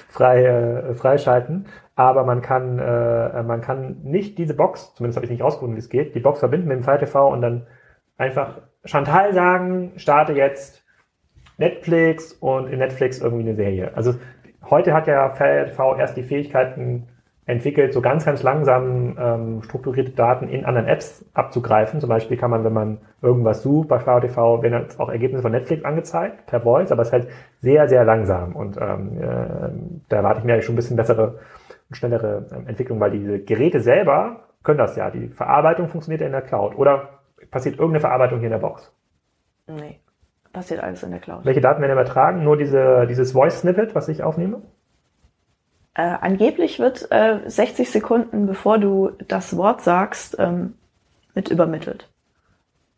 frei, äh, freischalten, aber man kann äh, man kann nicht diese Box, zumindest habe ich nicht rausgefunden, wie es geht, die Box verbinden mit dem Fire T V und dann einfach Chantal sagen, starte jetzt Netflix und in Netflix irgendwie eine Serie. Also heute hat ja Fire T V erst die Fähigkeiten entwickelt, so ganz, ganz langsam ähm, strukturierte Daten in anderen Apps abzugreifen. Zum Beispiel kann man, wenn man irgendwas sucht bei Fire T V, werden jetzt auch Ergebnisse von Netflix angezeigt per Voice, aber es ist halt sehr, sehr langsam. Und ähm, äh, da erwarte ich mir eigentlich schon ein bisschen bessere und schnellere ähm, Entwicklung, weil diese Geräte selber können das ja. Die Verarbeitung funktioniert ja in der Cloud. Oder passiert irgendeine Verarbeitung hier in der Box? Nee, passiert alles in der Cloud. Welche Daten werden übertragen? Nur diese, dieses Voice-Snippet, was ich aufnehme? Äh, angeblich wird äh, sechzig Sekunden, bevor du das Wort sagst, ähm, mit übermittelt.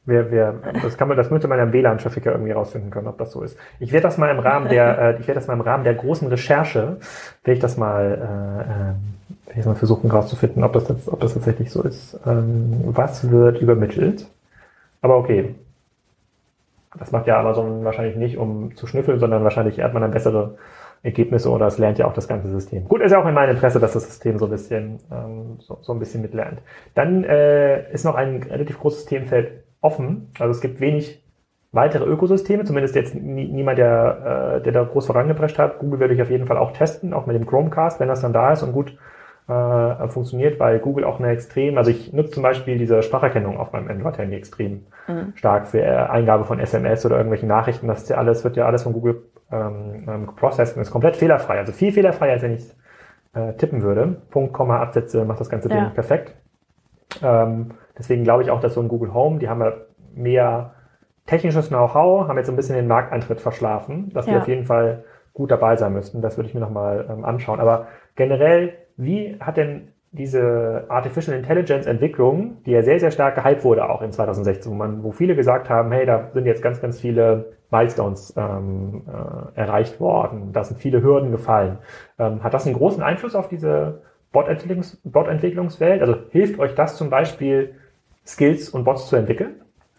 Wir, wir, das, kann man, das müsste man im W L A N-Trafficker irgendwie rausfinden können, ob das so ist. Ich werde das mal im Rahmen der, äh, ich werde das mal im Rahmen der großen Recherche, werde ich das mal, äh, ich mal versuchen rauszufinden, ob das, jetzt, ob das tatsächlich so ist. Ähm, was wird übermittelt? Aber okay, das macht ja Amazon wahrscheinlich nicht, um zu schnüffeln, sondern wahrscheinlich hat man dann bessere Ergebnisse oder es lernt ja auch das ganze System. Gut, ist ja auch in meinem Interesse, dass das System so ein bisschen, ähm, so, so ein bisschen mitlernt. Dann äh, ist noch ein relativ großes Themenfeld offen, also es gibt wenig weitere Ökosysteme, zumindest jetzt nie, niemand, der, äh, der da groß vorangeprescht hat. Google werde ich auf jeden Fall auch testen, auch mit dem Chromecast, wenn das dann da ist und gut äh, funktioniert, weil Google auch eine extrem, also ich nutze zum Beispiel diese Spracherkennung auf meinem Android-Handy extrem mhm. stark für äh, Eingabe von S M S oder irgendwelchen Nachrichten, das ist ja alles, wird ja alles von Google ähm, geprocessed und ist komplett fehlerfrei, also viel fehlerfreier, als wenn ich äh, tippen würde. Punkt, Komma, Absätze macht das ganze ja. Ding perfekt. Ähm, Deswegen glaube ich auch, dass so ein Google Home, die haben ja mehr technisches Know-how, haben jetzt so ein bisschen den Markteintritt verschlafen, dass ja. wir auf jeden Fall gut dabei sein müssten. Das würde ich mir nochmal ähm, anschauen. Aber generell, wie hat denn diese Artificial Intelligence Entwicklung, die ja sehr, sehr stark gehypt wurde auch in zwanzig sechzehn, wo, man, wo viele gesagt haben, hey, da sind jetzt ganz, ganz viele Milestones ähm, äh, erreicht worden, da sind viele Hürden gefallen. Ähm, hat das einen großen Einfluss auf diese Bot-Entwicklungs- Bot-Entwicklungswelt? Also hilft euch das zum Beispiel, Skills und Bots zu entwickeln?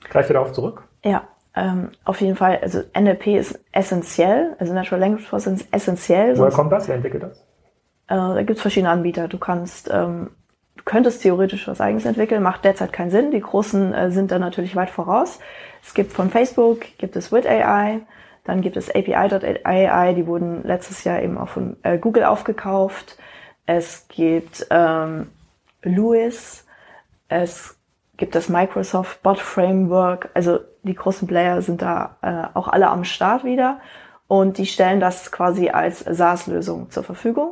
Greift ihr darauf zurück? Ja, ähm, auf jeden Fall. Also N L P ist essentiell, also Natural Language Processing ist essentiell. Woher kommt das? Wer entwickelt das? Äh, da gibt es verschiedene Anbieter. Du kannst, ähm, du könntest theoretisch was Eigenes entwickeln, macht derzeit keinen Sinn. Die Großen äh, sind da natürlich weit voraus. Es gibt von Facebook, gibt es Wit A I, dann gibt es A P I Punkt A I, die wurden letztes Jahr eben auch von äh, Google aufgekauft. Es gibt ähm, Louis, es gibt das Microsoft Bot Framework, also die großen Player sind da äh, auch alle am Start wieder und die stellen das quasi als SaaS-Lösung zur Verfügung.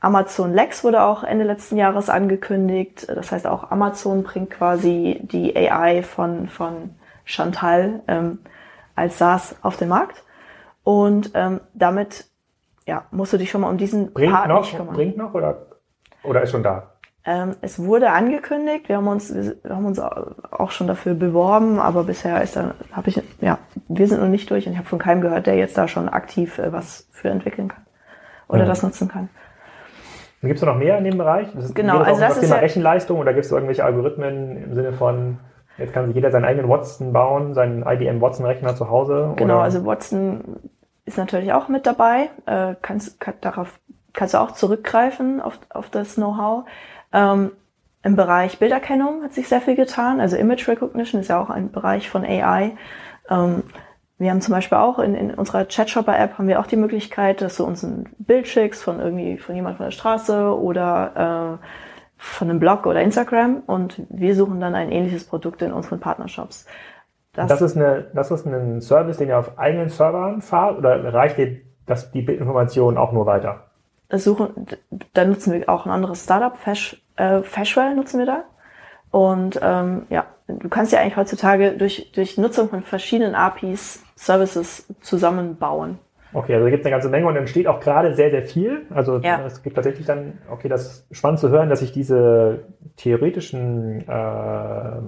Amazon Lex wurde auch Ende letzten Jahres angekündigt, das heißt auch Amazon bringt quasi die A I von von Chantal ähm, als SaaS auf den Markt und ähm, damit ja, musst du dich schon mal um diesen bringt Part noch, nicht kümmern. Bringt noch oder oder ist schon da? Es wurde angekündigt, wir haben uns, wir haben uns auch schon dafür beworben, aber bisher ist da, habe ich, ja, wir sind noch nicht durch und ich habe von keinem gehört, der jetzt da schon aktiv was für entwickeln kann oder mhm. das nutzen kann. Gibt es da noch mehr in dem Bereich? Das ist, genau, also das, das Thema ja, Rechenleistung oder gibt es irgendwelche Algorithmen im Sinne von, jetzt kann sich jeder seinen eigenen Watson bauen, seinen I B M Watson Rechner zu Hause? Genau, oder? Also Watson ist natürlich auch mit dabei, kannst, kann, darauf kannst du auch zurückgreifen auf, auf das Know-how. Ähm, im Bereich Bilderkennung hat sich sehr viel getan, also Image Recognition ist ja auch ein Bereich von A I. Ähm, wir haben zum Beispiel auch in, in unserer Chatshopper-App haben wir auch die Möglichkeit, dass du uns ein Bild schickst von irgendwie von jemand von der Straße oder äh, von einem Blog oder Instagram und wir suchen dann ein ähnliches Produkt in unseren Partnershops. Das, das ist eine, das ist ein Service, den ihr auf eigenen Servern fahrt oder reicht dir das, die Bildinformationen auch nur weiter? Das suchen, da nutzen wir auch ein anderes Startup, Fash, äh, Fashwell nutzen wir da. Und ähm, ja, du kannst ja eigentlich heutzutage durch, durch Nutzung von verschiedenen A P Is Services zusammenbauen. Okay, also da gibt es eine ganze Menge und entsteht auch gerade sehr, sehr viel. Also ja. Es gibt tatsächlich dann, okay, das ist spannend zu hören, dass sich diese theoretischen äh,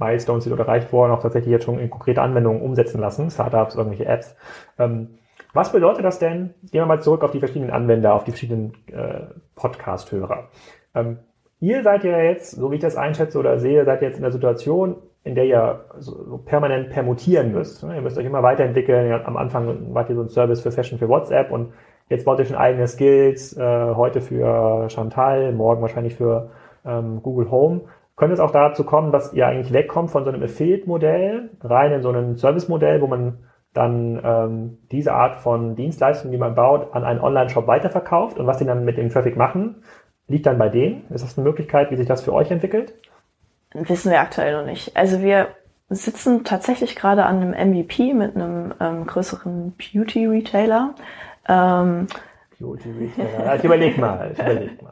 Milestones, die dort erreicht wurden, auch tatsächlich jetzt schon in konkrete Anwendungen umsetzen lassen, Startups, irgendwelche Apps. Ähm, Was bedeutet das denn? Gehen wir mal zurück auf die verschiedenen Anwender, auf die verschiedenen äh, Podcast-Hörer. Ähm, ihr seid ja jetzt, so wie ich das einschätze oder sehe, seid jetzt in der Situation, in der ihr so permanent permutieren müsst. Ihr müsst euch immer weiterentwickeln. Am Anfang wart ihr so ein Service für Fashion für WhatsApp und jetzt baut ihr schon eigene Skills, äh, heute für Chantal, morgen wahrscheinlich für ähm, Google Home. Könnte es auch dazu kommen, dass ihr eigentlich wegkommt von so einem Affiliate-Modell, rein in so ein Service-Modell, wo man dann ähm, diese Art von Dienstleistungen, die man baut, an einen Online-Shop weiterverkauft und was die dann mit dem Traffic machen, liegt dann bei denen. Ist das eine Möglichkeit, wie sich das für euch entwickelt? Wissen wir aktuell noch nicht. Also wir sitzen tatsächlich gerade an einem M V P mit einem ähm, größeren Beauty-Retailer. Ähm, Beauty-Retailer, ich überleg mal. Ich überleg mal.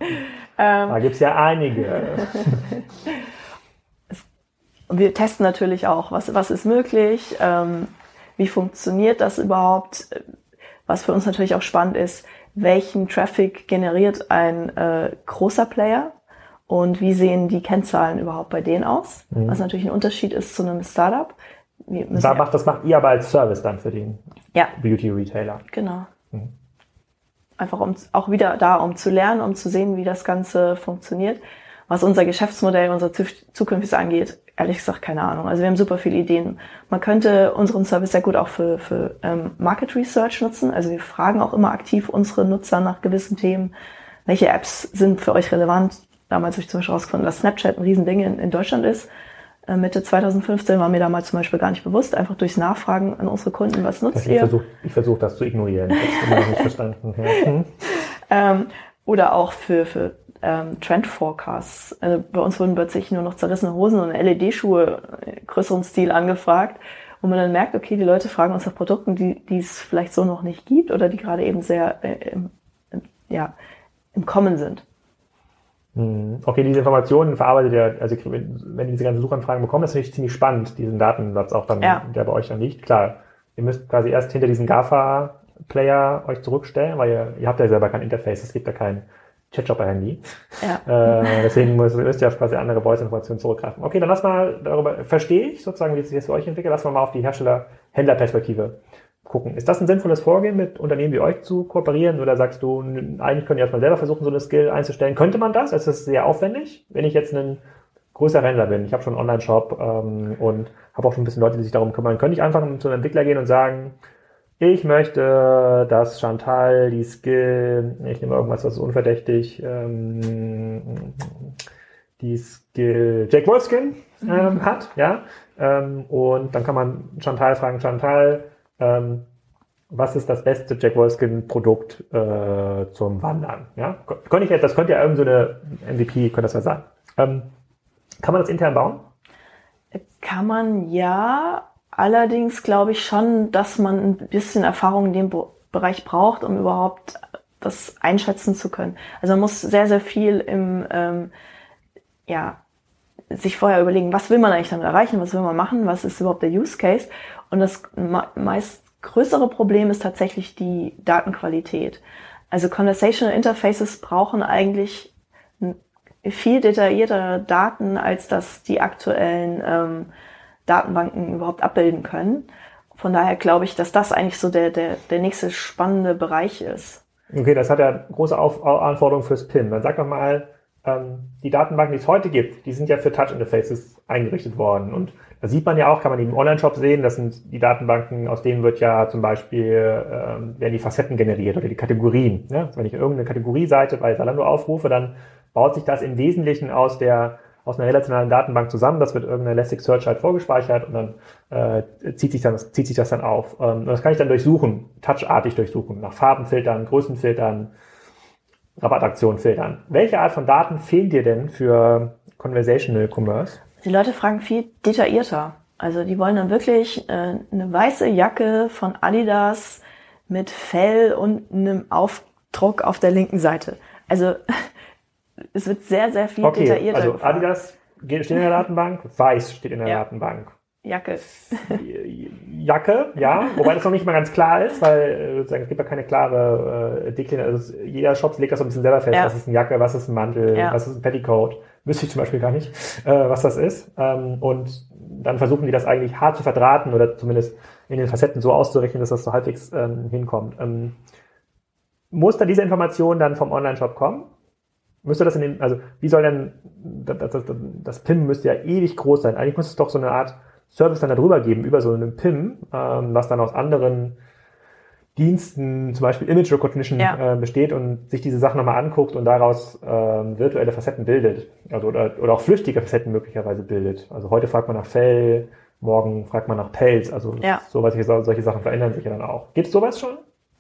Ähm, da gibt es ja einige. Und wir testen natürlich auch, was, was ist möglich, ähm, wie funktioniert das überhaupt. Was für uns natürlich auch spannend ist, welchen Traffic generiert ein äh, großer Player und wie sehen die Kennzahlen überhaupt bei denen aus, mhm. was natürlich ein Unterschied ist zu einem Startup. Wir müssen da macht, das macht ihr aber als Service dann für den ja. Beauty-Retailer. Genau. Mhm. Einfach um auch wieder da, um zu lernen, um zu sehen, wie das Ganze funktioniert. Was unser Geschäftsmodell, unser zukünftiges angeht, ehrlich gesagt keine Ahnung. Also wir haben super viele Ideen. Man könnte unseren Service sehr gut auch für, für ähm, Market Research nutzen. Also wir fragen auch immer aktiv unsere Nutzer nach gewissen Themen. Welche Apps sind für euch relevant? Damals habe ich zum Beispiel rausgefunden, dass Snapchat ein Riesending in, in Deutschland ist. Äh, Mitte zwanzig fünfzehn war mir damals zum Beispiel gar nicht bewusst. Einfach durchs Nachfragen an unsere Kunden, was nutzt ihr? Ich versuche versuch, das zu ignorieren. Ich habe es nicht verstanden. Hm. ähm, oder auch für... für Trend-Forecasts. Also bei uns wurden plötzlich nur noch zerrissene Hosen und L E D-Schuhe in größerem Stil angefragt, wo man dann merkt, okay, die Leute fragen uns nach Produkten, die, die es vielleicht so noch nicht gibt oder die gerade eben sehr äh, im, im, ja, im Kommen sind. Okay, diese Informationen verarbeitet ihr, also wenn ihr diese ganzen Suchanfragen bekommt, ist natürlich ziemlich spannend, diesen Datensatz auch dann, ja. der bei euch dann liegt. Klar, ihr müsst quasi erst hinter diesen GAFA-Player euch zurückstellen, weil ihr, ihr habt ja selber kein Interface, es gibt ja kein Chatshopper-Handy. Ja. Äh, deswegen müsst, müsst ihr auf quasi andere Voice-Informationen zurückgreifen. Okay, dann lass mal darüber, verstehe ich sozusagen, wie es sich jetzt für euch entwickelt, lass mal mal auf die Hersteller-Händler-Perspektive gucken. Ist das ein sinnvolles Vorgehen, mit Unternehmen wie euch zu kooperieren? Oder sagst du, eigentlich könnt ihr erstmal selber versuchen, so eine Skill einzustellen? Könnte man das? Ist das sehr aufwendig? Wenn ich jetzt ein größerer Händler bin, ich habe schon einen Online-Shop ähm, und habe auch schon ein bisschen Leute, die sich darum kümmern, könnte ich einfach zu einem Entwickler gehen und sagen, ich möchte, dass Chantal die Skill, ich nehme irgendwas, was ist unverdächtig, ähm, die Skill Jack Wolfskin ähm, mhm. hat, ja. Ähm, und dann kann man Chantal fragen, Chantal, ähm, was ist das beste Jack Wolfskin-Produkt äh, zum Wandern? Ja, könnte ich, das könnte ja irgend so eine M V P, könnte das ja sein. Ähm, kann man das intern bauen? Kann man, ja. Allerdings glaube ich schon, dass man ein bisschen Erfahrung in dem Bereich braucht, um überhaupt das einschätzen zu können. Also man muss sehr, sehr viel im, ähm, ja, sich vorher überlegen, was will man eigentlich damit erreichen, was will man machen, was ist überhaupt der Use Case. Und das meist größere Problem ist tatsächlich die Datenqualität. Also Conversational Interfaces brauchen eigentlich viel detailliertere Daten, als dass die aktuellen ähm, Datenbanken überhaupt abbilden können. Von daher glaube ich, dass das eigentlich so der, der, der nächste spannende Bereich ist. Okay, das hat ja große Auf- Anforderungen fürs P I M. Dann sag doch mal, ähm, die Datenbanken, die es heute gibt, die sind ja für Touch-Interfaces eingerichtet worden. Und da sieht man ja auch, kann man im Online-Shop sehen, das sind die Datenbanken, aus denen wird ja zum Beispiel, ähm, werden die Facetten generiert oder die Kategorien. Ne? Wenn ich irgendeine Kategorieseite bei Zalando aufrufe, dann baut sich das im Wesentlichen aus der aus einer relationalen Datenbank zusammen, das wird irgendeine Elasticsearch halt vorgespeichert und dann äh, zieht sich dann zieht sich das dann auf. Ähm, und das kann ich dann durchsuchen, touchartig durchsuchen, nach Farben filtern, Größen filtern, Rabattaktionen filtern. Welche Art von Daten fehlen dir denn für Conversational Commerce? Die Leute fragen viel detaillierter. Also die wollen dann wirklich äh, eine weiße Jacke von Adidas mit Fell und einem Aufdruck auf der linken Seite. Also es wird sehr, sehr viel okay, detaillierter also gefragt. Adidas steht in der Datenbank, Weiß steht in der ja. Datenbank. Jacke. Jacke, ja. Wobei das noch nicht mal ganz klar ist, weil sozusagen, es gibt ja keine klare äh, Deklination. Also jeder Shop legt das so ein bisschen selber fest. Ja. Was ist eine Jacke, was ist ein Mantel, ja. was ist ein Petticoat. Wüsste ich zum Beispiel gar nicht, äh, was das ist. Ähm, und dann versuchen die das eigentlich hart zu verdrahten oder zumindest in den Facetten so auszurechnen, dass das so halbwegs ähm, hinkommt. Ähm, muss da diese Information dann vom Online-Shop kommen? Müsste das in dem, also wie soll denn, das, das, das P I M müsste ja ewig groß sein. Eigentlich müsste es doch so eine Art Service dann darüber geben, über so einen P I M, ähm, was dann aus anderen Diensten, zum Beispiel Image Recognition, ja. äh, besteht und sich diese Sachen nochmal anguckt und daraus ähm, virtuelle Facetten bildet. Also, oder, oder auch flüchtige Facetten möglicherweise bildet. Also heute fragt man nach Fell, morgen fragt man nach Pelz. Also ja. so, was ich, solche Sachen verändern sich ja dann auch. Gibt's sowas schon?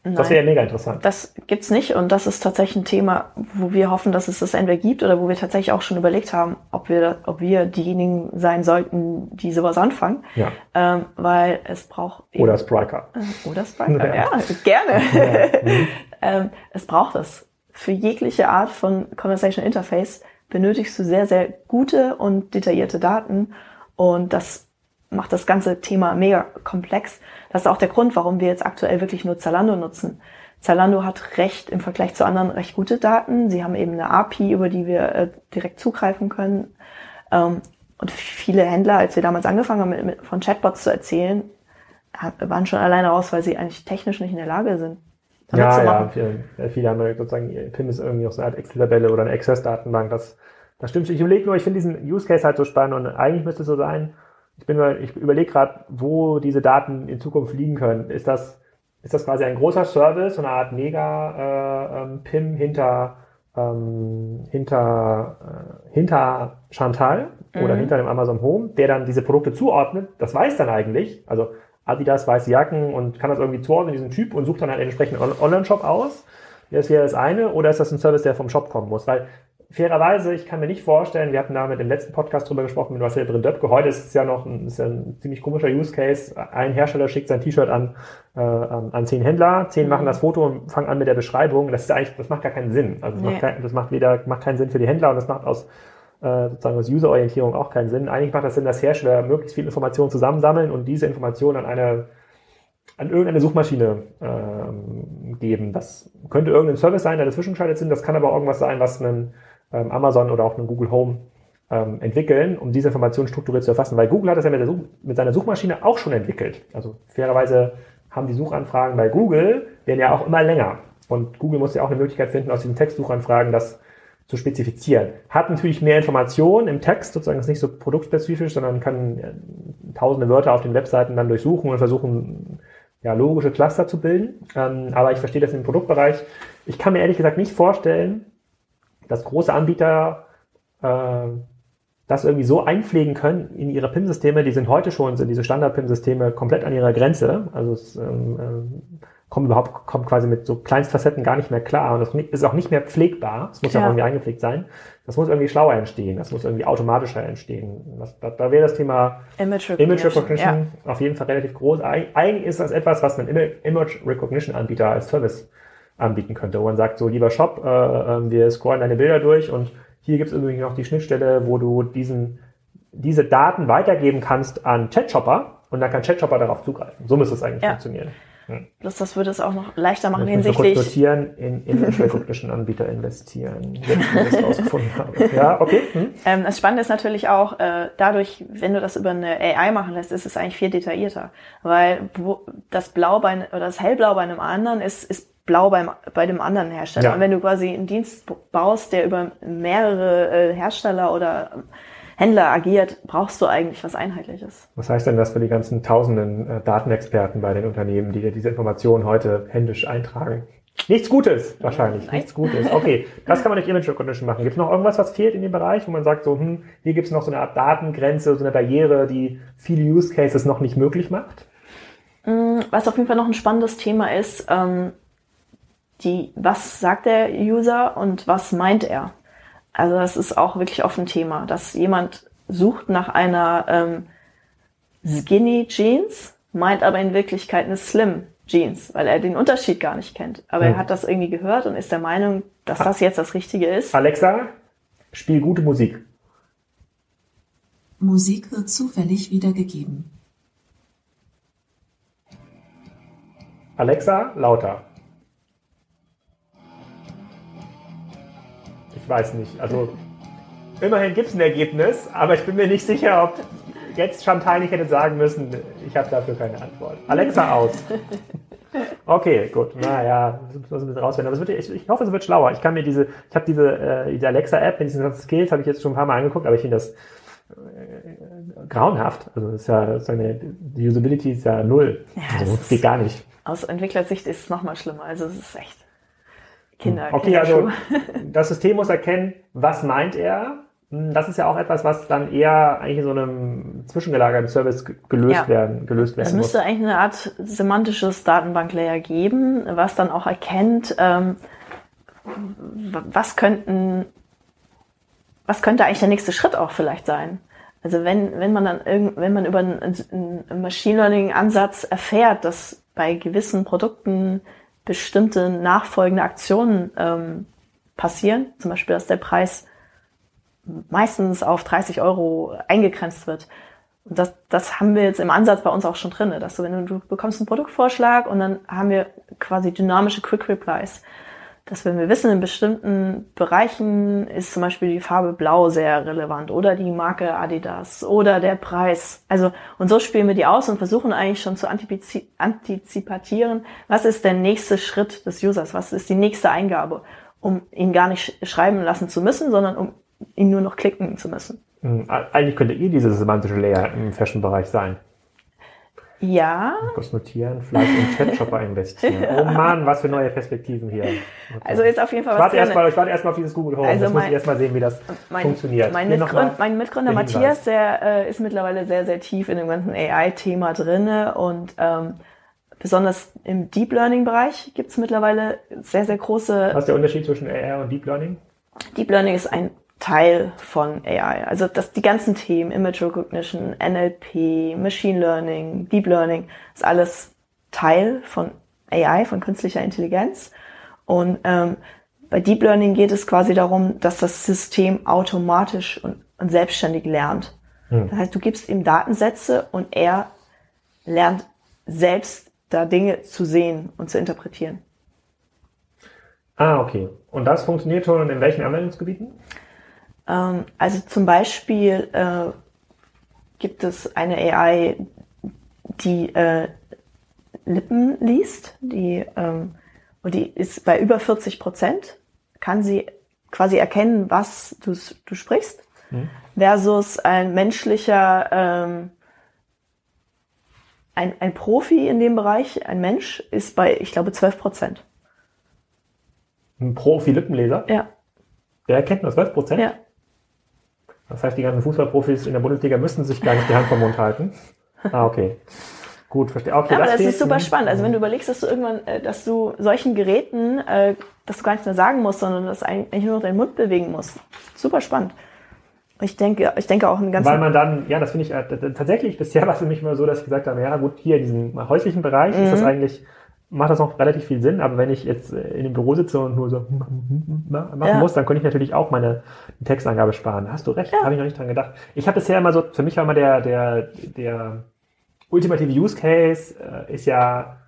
Nein, das wäre ja mega interessant. Das gibt's nicht und das ist tatsächlich ein Thema, wo wir hoffen, dass es das entweder gibt oder wo wir tatsächlich auch schon überlegt haben, ob wir, ob wir diejenigen sein sollten, die sowas anfangen, ja. ähm, weil es braucht eben, oder Spriker äh, oder Spriker, ja, ja gerne. Ja. Mhm. ähm, es braucht es für jegliche Art von Conversational Interface benötigst du sehr, sehr gute und detaillierte Daten Und das macht das ganze Thema mega komplex. Das ist auch der Grund, warum wir jetzt aktuell wirklich nur Zalando nutzen. Zalando hat recht im Vergleich zu anderen recht gute Daten. Sie haben eben eine A P I, über die wir äh, direkt zugreifen können. Ähm, und viele Händler, als wir damals angefangen haben, mit, mit, von Chatbots zu erzählen, waren schon alleine raus, weil sie eigentlich technisch nicht in der Lage sind. Ja, ja, viele, viele haben sozusagen, P I M ist irgendwie auch so eine Art Excel-Tabelle oder eine Access-Datenbank. Das, das stimmt schon. Ich überlege nur, ich finde diesen Use-Case halt so spannend und eigentlich müsste es so sein, ich bin mal, ich überlege gerade, wo diese Daten in Zukunft liegen können. Ist das, ist das quasi ein großer Service, so eine Art Mega-P I M äh, ähm, hinter, ähm, hinter, äh, hinter Chantal mhm. oder hinter dem Amazon Home, der dann diese Produkte zuordnet? Das weiß dann eigentlich, also Adidas, weiße Jacken, und kann das irgendwie zuordnen, diesen Typ, und sucht dann halt einen entsprechenden Online-Shop aus. Das wäre das eine. Oder ist das ein Service, der vom Shop kommen muss? Weil, fairerweise, ich kann mir nicht vorstellen, wir hatten da mit dem letzten Podcast drüber gesprochen, mit Marcel Brindöpke, heute ist es ja noch ein, ist ja ein ziemlich komischer Use-Case. Ein Hersteller schickt sein T-Shirt an, äh, an, an zehn Händler, zehn mhm. machen das Foto und fangen an mit der Beschreibung. Das ist eigentlich, das macht gar keinen Sinn. Also, das, nee. macht, kein, das macht weder, macht keinen Sinn für die Händler und das macht aus, sozusagen aus User-Orientierung auch keinen Sinn. Eigentlich macht das Sinn, dass Hersteller möglichst viel Informationen zusammensammeln und diese Informationen an eine, an irgendeine Suchmaschine ähm, geben. Das könnte irgendein Service sein, der dazwischen geschaltet sind. Das kann aber auch irgendwas sein, was einen ähm, Amazon oder auch einen Google Home ähm, entwickeln, um diese Informationen strukturiert zu erfassen. Weil Google hat das ja mit, der Such- mit seiner Suchmaschine auch schon entwickelt. Also fairerweise haben die Suchanfragen bei Google, werden ja auch immer länger. Und Google muss ja auch eine Möglichkeit finden, aus diesen Textsuchanfragen das zu spezifizieren. Hat natürlich mehr Informationen im Text, sozusagen ist nicht so produktspezifisch, sondern kann tausende Wörter auf den Webseiten dann durchsuchen und versuchen, ja, logische Cluster zu bilden. Ähm, aber ich verstehe das im Produktbereich. Ich kann mir ehrlich gesagt nicht vorstellen, dass große Anbieter äh, das irgendwie so einpflegen können in ihre P I M-Systeme. Die sind heute schon, sind diese Standard-P I M-Systeme komplett an ihrer Grenze. Also es ähm, äh, kommt überhaupt, kommt quasi mit so Kleinstfacetten gar nicht mehr klar und das ist auch nicht mehr pflegbar. Das muss ja, ja auch irgendwie eingepflegt sein. Das muss irgendwie schlauer entstehen. Das muss irgendwie automatischer entstehen. Das, da, da wäre das Thema Image Recognition, Image Recognition ja. auf jeden Fall relativ groß. Eigentlich ist das etwas, was ein Image Recognition Anbieter als Service anbieten könnte, wo man sagt, so lieber Shop, äh, wir scrollen deine Bilder durch und hier gibt es übrigens noch die Schnittstelle, wo du diesen, diese Daten weitergeben kannst an Chatshopper und dann kann Chatshopper darauf zugreifen. So müsste es eigentlich ja. funktionieren. Das, das würde es auch noch leichter machen hinsichtlich... Kurz notieren, in, in den technischen Anbieter investieren, wenn ich das rausgefunden habe. Ja, okay. Hm. Ähm, das Spannende ist natürlich auch, äh, dadurch, wenn du das über eine A I machen lässt, ist es eigentlich viel detaillierter. Weil wo, das Blau bei, oder das Hellblau bei einem anderen ist, ist blau beim, bei dem anderen Hersteller. Ja. Und wenn du quasi einen Dienst baust, der über mehrere äh, Hersteller oder... Ähm, Händler agiert, brauchst du eigentlich was Einheitliches. Was heißt denn das für die ganzen tausenden äh, Datenexperten bei den Unternehmen, die diese Informationen heute händisch eintragen? Nichts Gutes wahrscheinlich, Nein. nichts Gutes. Okay, das kann man durch Image Recognition machen. Gibt es noch irgendwas, was fehlt in dem Bereich, wo man sagt, so, hm, hier gibt es noch so eine Art Datengrenze, so eine Barriere, die viele Use Cases noch nicht möglich macht? Was auf jeden Fall noch ein spannendes Thema ist, ähm, die, was sagt der User und was meint er? Also das ist auch wirklich oft ein Thema, dass jemand sucht nach einer ähm, Skinny Jeans, meint aber in Wirklichkeit eine Slim Jeans, weil er den Unterschied gar nicht kennt. Aber hm. er hat das irgendwie gehört und ist der Meinung, dass das jetzt das Richtige ist. Alexa, spiel gute Musik. Musik wird zufällig wiedergegeben. Alexa, lauter. Ich weiß nicht. Also immerhin gibt es ein Ergebnis, aber ich bin mir nicht sicher, ob jetzt Chantal nicht hätte sagen müssen, ich habe dafür keine Antwort. Alexa aus. Okay, gut. Naja, müssen wir ein bisschen rausfinden. Aber es wird, ich, ich hoffe, es wird schlauer. Ich kann mir diese, ich habe diese, äh, diese Alexa-App, mit diesen ganzen Skills habe ich jetzt schon ein paar Mal angeguckt, aber ich finde das äh, grauenhaft. Also das ist ja so eine, die Usability ist ja null. Ja, also, das, das geht gar nicht. Aus Entwicklersicht ist es nochmal schlimmer. Also es ist echt. Kinder, okay, also das System muss erkennen, was meint er. Das ist ja auch etwas, was dann eher eigentlich in so einem zwischengelagerten Service gelöst ja. werden, gelöst werden muss. Es müsste eigentlich eine Art semantisches Datenbanklayer geben, was dann auch erkennt, ähm, was könnten, was könnte eigentlich der nächste Schritt auch vielleicht sein. Also wenn, wenn man dann irgend, wenn man über einen, einen Machine Learning Ansatz erfährt, dass bei gewissen Produkten bestimmte nachfolgende Aktionen ähm, passieren, zum Beispiel, dass der Preis meistens auf dreißig Euro eingegrenzt wird, Und das, das haben wir jetzt im Ansatz bei uns auch schon drin, dass du, wenn du, du bekommst einen Produktvorschlag und dann haben wir quasi dynamische Quick Replies. Dass wenn wir wissen, in bestimmten Bereichen ist zum Beispiel die Farbe Blau sehr relevant oder die Marke Adidas oder der Preis. Also, und so spielen wir die aus und versuchen eigentlich schon zu antipiz- antizipatieren, was ist der nächste Schritt des Users, was ist die nächste Eingabe, um ihn gar nicht sch- schreiben lassen zu müssen, sondern um ihn nur noch klicken zu müssen. Eigentlich könnte ihr dieses semantische Layer im Fashion-Bereich sein. Ja. Kurz notieren, vielleicht in Chatshopper investieren. Ja. Oh Mann, was für neue Perspektiven hier. Okay. Also ist auf jeden Fall ich was erst mal, Ich warte erstmal auf dieses Google Home. Also das mein, muss ich erstmal sehen, wie das mein, funktioniert. Mein, Mitgründ, mein Mitgründer Matthias, der äh, ist mittlerweile sehr, sehr tief in dem ganzen A I-Thema drin. Und ähm, besonders im Deep Learning-Bereich gibt es mittlerweile sehr, sehr große... Was ist der Unterschied zwischen A I und Deep Learning? Deep Learning ist ein Teil von A I. Also das, die ganzen Themen, Image Recognition, N L P, Machine Learning, Deep Learning, ist alles Teil von A I, von künstlicher Intelligenz. Und ähm, bei Deep Learning geht es quasi darum, dass das System automatisch und, und selbstständig lernt. Hm. Das heißt, du gibst ihm Datensätze und er lernt selbst, da Dinge zu sehen und zu interpretieren. Ah, okay. Und das funktioniert schon in welchen Anwendungsgebieten? Also zum Beispiel äh, gibt es eine A I, die äh, Lippen liest, die ähm, und die ist bei über vierzig Prozent, kann sie quasi erkennen, was du, du sprichst, mhm. versus ein menschlicher, ähm, ein, ein Profi in dem Bereich, ein Mensch, ist bei, ich glaube, zwölf Prozent. Ein Profi-Lippenleser? Ja. Der erkennt nur zwölf Prozent? Ja. Das heißt, die ganzen Fußballprofis in der Bundesliga müssen sich gar nicht die Hand vom Mund halten. Ah, okay. Gut, verstehe. Okay, ja, aber das, das ist super spannend. Also wenn du überlegst, dass du irgendwann, dass du solchen Geräten, dass du gar nichts mehr sagen musst, sondern dass eigentlich nur noch deinen Mund bewegen musst. Super spannend. Ich denke, ich denke auch einen ganzen... Weil man dann, ja, das finde ich, tatsächlich, bisher war es für mich immer so, dass ich gesagt habe, ja gut, hier in diesem häuslichen Bereich mhm. ist das eigentlich... macht das noch relativ viel Sinn, aber wenn ich jetzt in dem Büro sitze und nur so machen ja. muss, dann könnte ich natürlich auch meine Textangabe sparen. Hast du recht, ja. habe ich noch nicht dran gedacht. Ich habe bisher immer so, für mich war immer der der der ultimative Use Case äh, ist ja,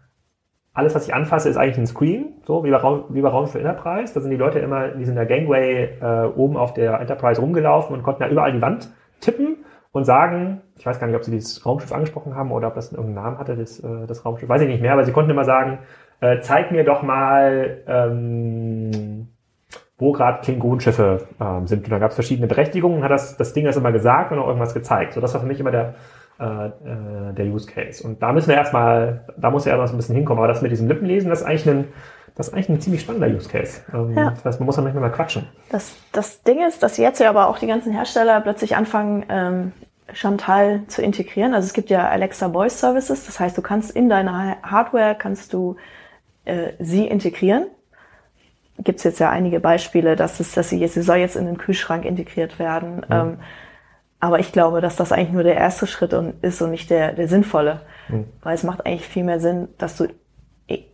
alles was ich anfasse ist eigentlich ein Screen, so wie bei Raum, wie bei Raum für Enterprise, da sind die Leute immer, die sind in der Gangway äh, oben auf der Enterprise rumgelaufen und konnten da überall die Wand tippen und sagen, ich weiß gar nicht, ob sie dieses Raumschiff angesprochen haben oder ob das irgendeinen Namen hatte, das, das Raumschiff, weiß ich nicht mehr, aber sie konnten immer sagen, äh, zeig mir doch mal, ähm, wo gerade Klingonenschiffe ähm, sind. Und da gab es verschiedene Berechtigungen, hat das, das Ding das immer gesagt und auch irgendwas gezeigt. So, das war für mich immer der, äh, der Use Case. Und da müssen wir erstmal, da muss ja erstmal ein bisschen hinkommen, aber das mit diesem Lippenlesen, das ist eigentlich ein, das ist eigentlich ein ziemlich spannender Use Case. Ähm, ja. Das heißt, man muss dann manchmal mal quatschen. Das, das Ding ist, dass jetzt ja aber auch die ganzen Hersteller plötzlich anfangen, ähm, Chantal zu integrieren. Also es gibt ja Alexa Voice Services, das heißt, du kannst in deiner Hardware kannst du äh, sie integrieren. Gibt es jetzt ja einige Beispiele, dass es, dass sie jetzt, sie soll jetzt in den Kühlschrank integriert werden. Mhm. Ähm, aber ich glaube, dass das eigentlich nur der erste Schritt und, ist und nicht der, der sinnvolle, mhm. weil es macht eigentlich viel mehr Sinn, dass du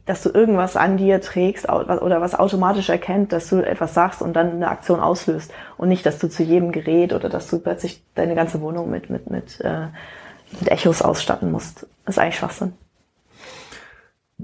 dass du irgendwas an dir trägst oder was automatisch erkennt, dass du etwas sagst und dann eine Aktion auslöst und nicht, dass du zu jedem Gerät oder dass du plötzlich deine ganze Wohnung mit mit mit, äh, mit Echos ausstatten musst. Das ist eigentlich Schwachsinn.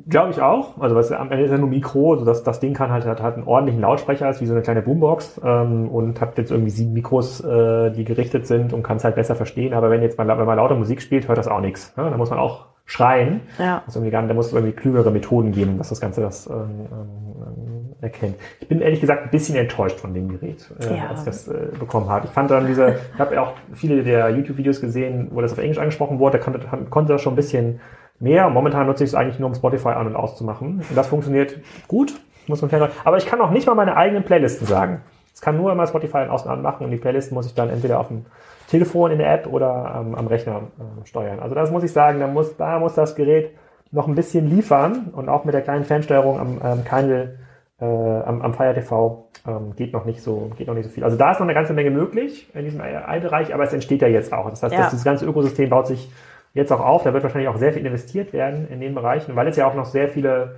Glaube ich auch. Also was, am Ende ist ja nur Mikro, so dass das Ding kann halt hat, hat einen ordentlichen Lautsprecher, ist wie so eine kleine Boombox ähm, und hat jetzt irgendwie sieben Mikros, äh, die gerichtet sind und kann es halt besser verstehen. Aber wenn jetzt mal wenn man laute Musik spielt, hört das auch nichts. Ne? Da muss man auch schreien. Ja. Also irgendwie gar nicht, da muss es irgendwie klügere Methoden geben, dass das Ganze das ähm, ähm, erkennt. Ich bin ehrlich gesagt ein bisschen enttäuscht von dem Gerät, äh, ja. als ich das äh, bekommen habe. Ich fand dann diese, ich habe auch viele der YouTube-Videos gesehen, wo das auf Englisch angesprochen wurde, da konnte, konnte das schon ein bisschen mehr. Und momentan nutze ich es eigentlich nur, um Spotify an- und auszumachen. Und das funktioniert gut, muss man fairerweise. Aber ich kann auch nicht mal meine eigenen Playlisten sagen. Es kann nur immer Spotify an- und anmachen und die Playlisten muss ich dann entweder auf dem Telefon in der App oder ähm, am Rechner äh, steuern. Also das muss ich sagen, da muss, da muss das Gerät noch ein bisschen liefern und auch mit der kleinen Fernsteuerung am, am Kindle, äh, am, am Fire T V ähm, geht noch nicht so, geht noch nicht so viel. Also da ist noch eine ganze Menge möglich in diesem A I-Bereich, aber es entsteht ja jetzt auch. Das heißt, ja. das, das ganze Ökosystem baut sich jetzt auch auf. Da wird wahrscheinlich auch sehr viel investiert werden in den Bereichen, weil es ja auch noch sehr viele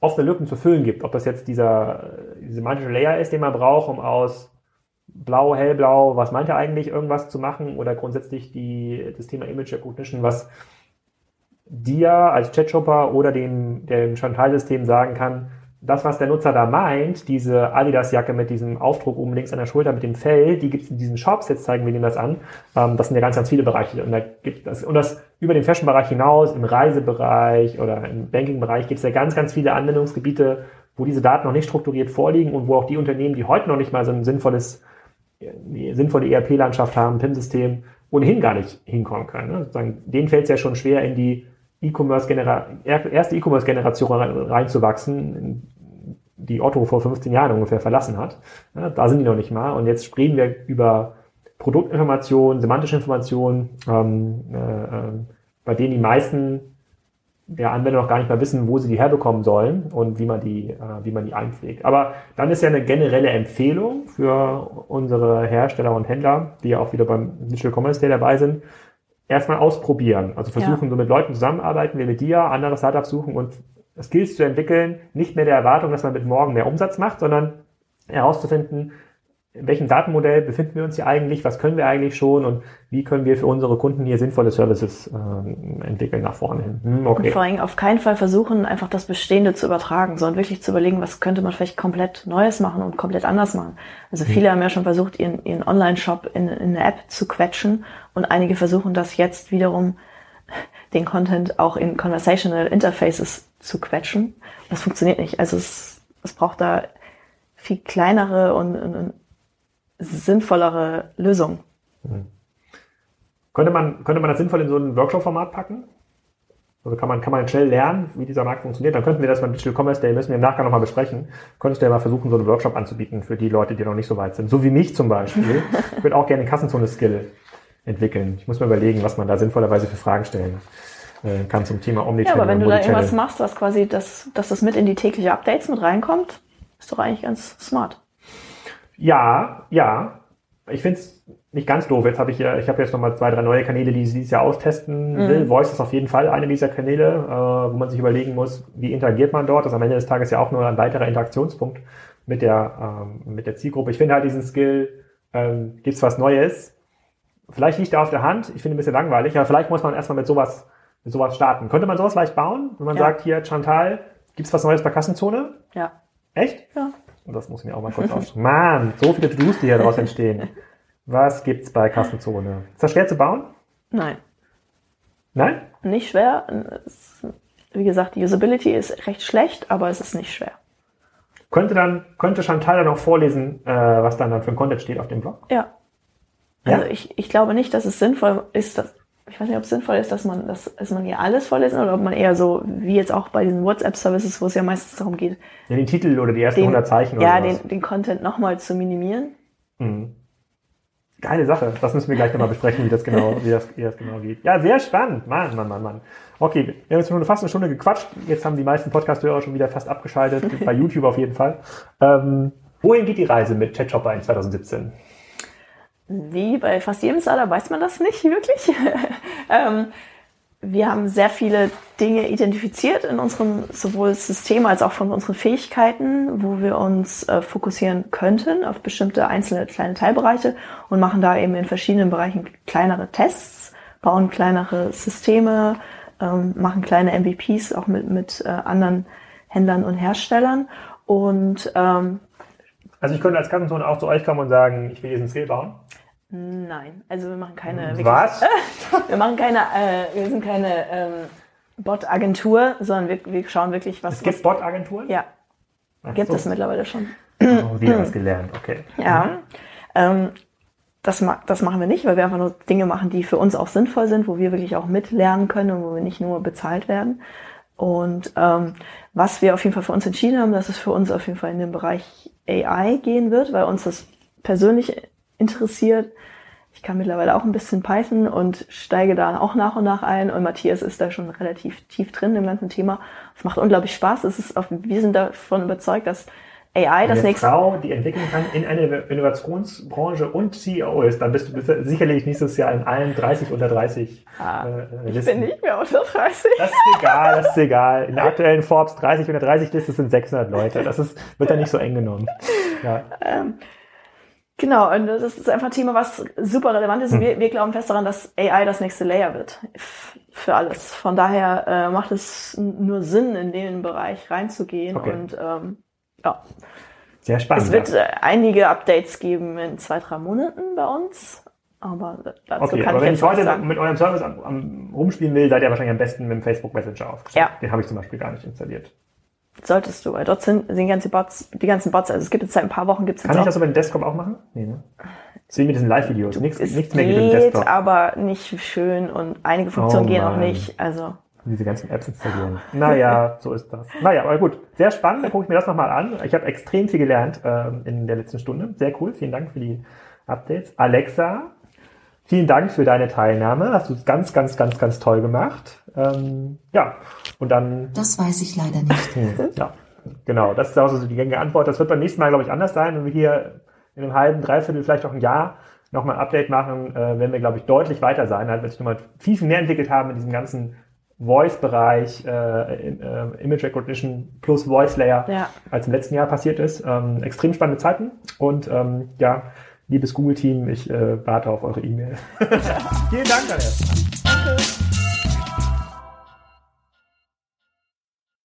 offene Lücken zu füllen gibt. Ob das jetzt dieser semantische Layer ist, den man braucht, um aus blau, hellblau, was meint er eigentlich, irgendwas zu machen oder grundsätzlich die, das Thema Image Recognition, was dir als Chatshopper oder dem, dem Chantal-System sagen kann, das, was der Nutzer da meint, diese Adidas-Jacke mit diesem Aufdruck oben links an der Schulter, mit dem Fell, die gibt es in diesen Shops, jetzt zeigen wir denen das an. Ähm, das sind ja ganz, ganz viele Bereiche. Und, da gibt das, und das über den Fashion-Bereich hinaus, im Reisebereich oder im Banking-Bereich gibt es ja ganz, ganz viele Anwendungsgebiete, wo diese Daten noch nicht strukturiert vorliegen und wo auch die Unternehmen, die heute noch nicht mal so ein sinnvolles, eine sinnvolle E R P-Landschaft haben, P I M-System, ohnehin gar nicht hinkommen können. Ne? Sozusagen, denen fällt es ja schon schwer, in die E-Commerce-Genera- erste E-Commerce-Generation reinzuwachsen, die Otto vor fünfzehn Jahren ungefähr verlassen hat. Ja, da sind die noch nicht mal. Und jetzt reden wir über Produktinformationen, semantische Informationen, ähm, äh, bei denen die meisten der Anwender noch gar nicht mal wissen, wo sie die herbekommen sollen und wie man die, äh, wie man die einpflegt. Aber dann ist ja eine generelle Empfehlung für unsere Hersteller und Händler, die ja auch wieder beim Digital Commerce Day dabei sind, erstmal ausprobieren. Also versuchen, ja. so mit Leuten zusammenarbeiten, wir mit dir, andere Startups suchen und Skills zu entwickeln, nicht mehr der Erwartung, dass man mit morgen mehr Umsatz macht, sondern herauszufinden, in welchem Datenmodell befinden wir uns hier eigentlich, was können wir eigentlich schon und wie können wir für unsere Kunden hier sinnvolle Services äh, entwickeln nach vorne hin. Hm, okay. Und vor allem auf keinen Fall versuchen, einfach das Bestehende zu übertragen, sondern wirklich zu überlegen, was könnte man vielleicht komplett Neues machen und komplett anders machen. Also viele hm. haben ja schon versucht, ihren, ihren Online-Shop in, in eine App zu quetschen und einige versuchen das jetzt wiederum, den Content auch in Conversational Interfaces zu quetschen. Das funktioniert nicht. Also es, es braucht da viel kleinere und, und, und sinnvollere Lösungen. Hm. Könnte man, könnte man das sinnvoll in so ein Workshop-Format packen? Also kann man, kann man schnell lernen, wie dieser Markt funktioniert. Dann könnten wir das beim Digital Commerce Day, müssen wir im Nachgang nochmal besprechen. Könntest du ja mal versuchen, so einen Workshop anzubieten für die Leute, die noch nicht so weit sind. So wie mich zum Beispiel. Ich würde auch gerne Kassenzone-Skill entwickeln. Ich muss mir überlegen, was man da sinnvollerweise für Fragen stellen äh, kann zum Thema Omnichannel. Ja, aber wenn du da irgendwas machst, was quasi das, dass das mit in die tägliche Updates mit reinkommt, ist doch eigentlich ganz smart. Ja, ja. Ich finde es nicht ganz doof. Jetzt habe ich ja, ich habe jetzt nochmal zwei, drei neue Kanäle, die ich dieses Jahr austesten will. Mhm. Voice ist auf jeden Fall einer dieser Kanäle, äh, wo man sich überlegen muss, wie interagiert man dort. Das ist am Ende des Tages ja auch nur ein weiterer Interaktionspunkt mit der, ähm, mit der Zielgruppe. Ich finde halt diesen Skill, ähm, gibt's was Neues. Vielleicht liegt er auf der Hand, ich finde ein bisschen langweilig, aber vielleicht muss man erstmal mit sowas, mit sowas starten. Könnte man sowas leicht bauen, wenn man ja. sagt, hier, Chantal, gibt's was Neues bei Kassenzone? Ja. Echt? Ja. Und das muss ich mir auch mal kurz aufschreiben. Mann, so viele To-Dos, die hier draus entstehen. Was gibt's bei Kassenzone? Ist das schwer zu bauen? Nein. Nein? Nicht schwer. Es, wie gesagt, die Usability ist recht schlecht, aber es ist nicht schwer. Könnte dann, könnte Chantal dann auch vorlesen, was dann, dann für ein Content steht auf dem Blog? Ja. Also ja? ich, ich glaube nicht, dass es sinnvoll ist, dass, ich weiß nicht, ob es sinnvoll ist, dass man, dass, dass man hier alles vorlesen oder ob man eher so, wie jetzt auch bei diesen WhatsApp-Services, wo es ja meistens darum geht. Ja, den Titel oder die ersten den, hundert Zeichen oder ja, was. Ja, den, den Content nochmal zu minimieren. Mhm. Geile Sache. Das müssen wir gleich nochmal besprechen, wie das genau, wie das, wie das genau geht. Ja, sehr spannend. Mann, Mann, Mann, Mann. Okay, wir haben jetzt schon fast eine Stunde gequatscht. Jetzt haben die meisten Podcast-Hörer schon wieder fast abgeschaltet. Bei YouTube auf jeden Fall. Ähm, wohin geht die Reise mit Chatshopper in zwanzig siebzehn? Wie bei fast jedem Startup weiß man das nicht wirklich. ähm, wir haben sehr viele Dinge identifiziert in unserem sowohl System als auch von unseren Fähigkeiten, wo wir uns äh, fokussieren könnten auf bestimmte einzelne kleine Teilbereiche und machen da eben in verschiedenen Bereichen kleinere Tests, bauen kleinere Systeme, ähm, machen kleine M V Ps auch mit, mit äh, anderen Händlern und Herstellern und ähm, also ich könnte als Kassenzone auch zu euch kommen und sagen, ich will diesen Skill bauen? Nein, also wir machen keine... Was? Wirklich, wir machen keine, äh, wir sind keine ähm, Bot-Agentur, sondern wir, wir schauen wirklich, was... Es gibt was, Bot-Agenturen? Ja, Ach, gibt so. es mittlerweile schon. Oh, wir haben es gelernt, okay. Ja, mhm. ähm, das, ma- das machen wir nicht, weil wir einfach nur Dinge machen, die für uns auch sinnvoll sind, wo wir wirklich auch mitlernen können und wo wir nicht nur bezahlt werden. Und ähm, was wir auf jeden Fall für uns entschieden haben, dass es für uns auf jeden Fall in den Bereich A I gehen wird, weil uns das persönlich interessiert. Ich kann mittlerweile auch ein bisschen Python und steige da auch nach und nach ein. Und Matthias ist da schon relativ tief drin im ganzen Thema. Es macht unglaublich Spaß. Es ist auf, wir sind davon überzeugt, dass A I das nächste... Eine Frau, die entwickeln kann in einer Innovationsbranche und C E O ist, dann bist du sicherlich nächstes Jahr in allen dreißig unter dreißig ah, äh, Listen. Ich bin nicht mehr unter dreißig. Das ist egal, das ist egal. In der aktuellen Forbes dreißig unter dreißig Liste sind sechshundert Leute. Das ist, wird da nicht so eng genommen. Ja. Ähm, Genau, und das ist einfach ein Thema, was super relevant ist. Hm. Wir, wir glauben fest daran, dass A I das nächste Layer wird für alles. Von daher äh, macht es nur Sinn, in den Bereich reinzugehen. Okay. Und ähm, ja. Sehr spannend. Es wird ja. einige Updates geben in zwei, drei Monaten bei uns. Aber dazu okay, kann aber ich jetzt sagen. Wenn ich heute mit eurem Service am, am rumspielen will, seid ihr wahrscheinlich am besten mit dem Facebook Messenger aufgestellt. Ja. Den habe ich zum Beispiel gar nicht installiert. Solltest du, weil dort sind die ganzen Bots, die ganzen Bots, also es gibt jetzt seit ein paar Wochen, gibt's jetzt. Kann ich das über den Desktop auch machen? Nee, ne? Deswegen mit diesen Live-Videos, nichts, nichts mehr geht im Desktop. Aber nicht schön und einige Funktionen oh gehen auch nicht, also. Diese ganzen Apps installieren. Naja, so ist das. Naja, aber gut. Sehr spannend, dann gucke ich mir das nochmal an. Ich habe extrem viel gelernt ähm, in der letzten Stunde. Sehr cool, vielen Dank für die Updates. Alexa, vielen Dank für deine Teilnahme. Hast du es ganz, ganz, ganz, ganz toll gemacht. Ähm, ja, und dann... Das weiß ich leider nicht. Ja, genau. Das ist auch so die gängige Antwort. Das wird beim nächsten Mal, glaube ich, anders sein. Wenn wir hier in einem halben, dreiviertel, vielleicht auch ein Jahr nochmal ein Update machen, äh, werden wir, glaube ich, deutlich weiter sein, als wir sich nochmal viel, viel mehr entwickelt haben in diesem ganzen Voice-Bereich, äh, in, äh, Image Recognition plus Voice-Layer, ja. als im letzten Jahr passiert ist. Ähm, extrem spannende Zeiten. Und ähm, ja... Liebes Google-Team, ich äh, warte auf eure E-Mail. Vielen Dank, Daniel. Danke.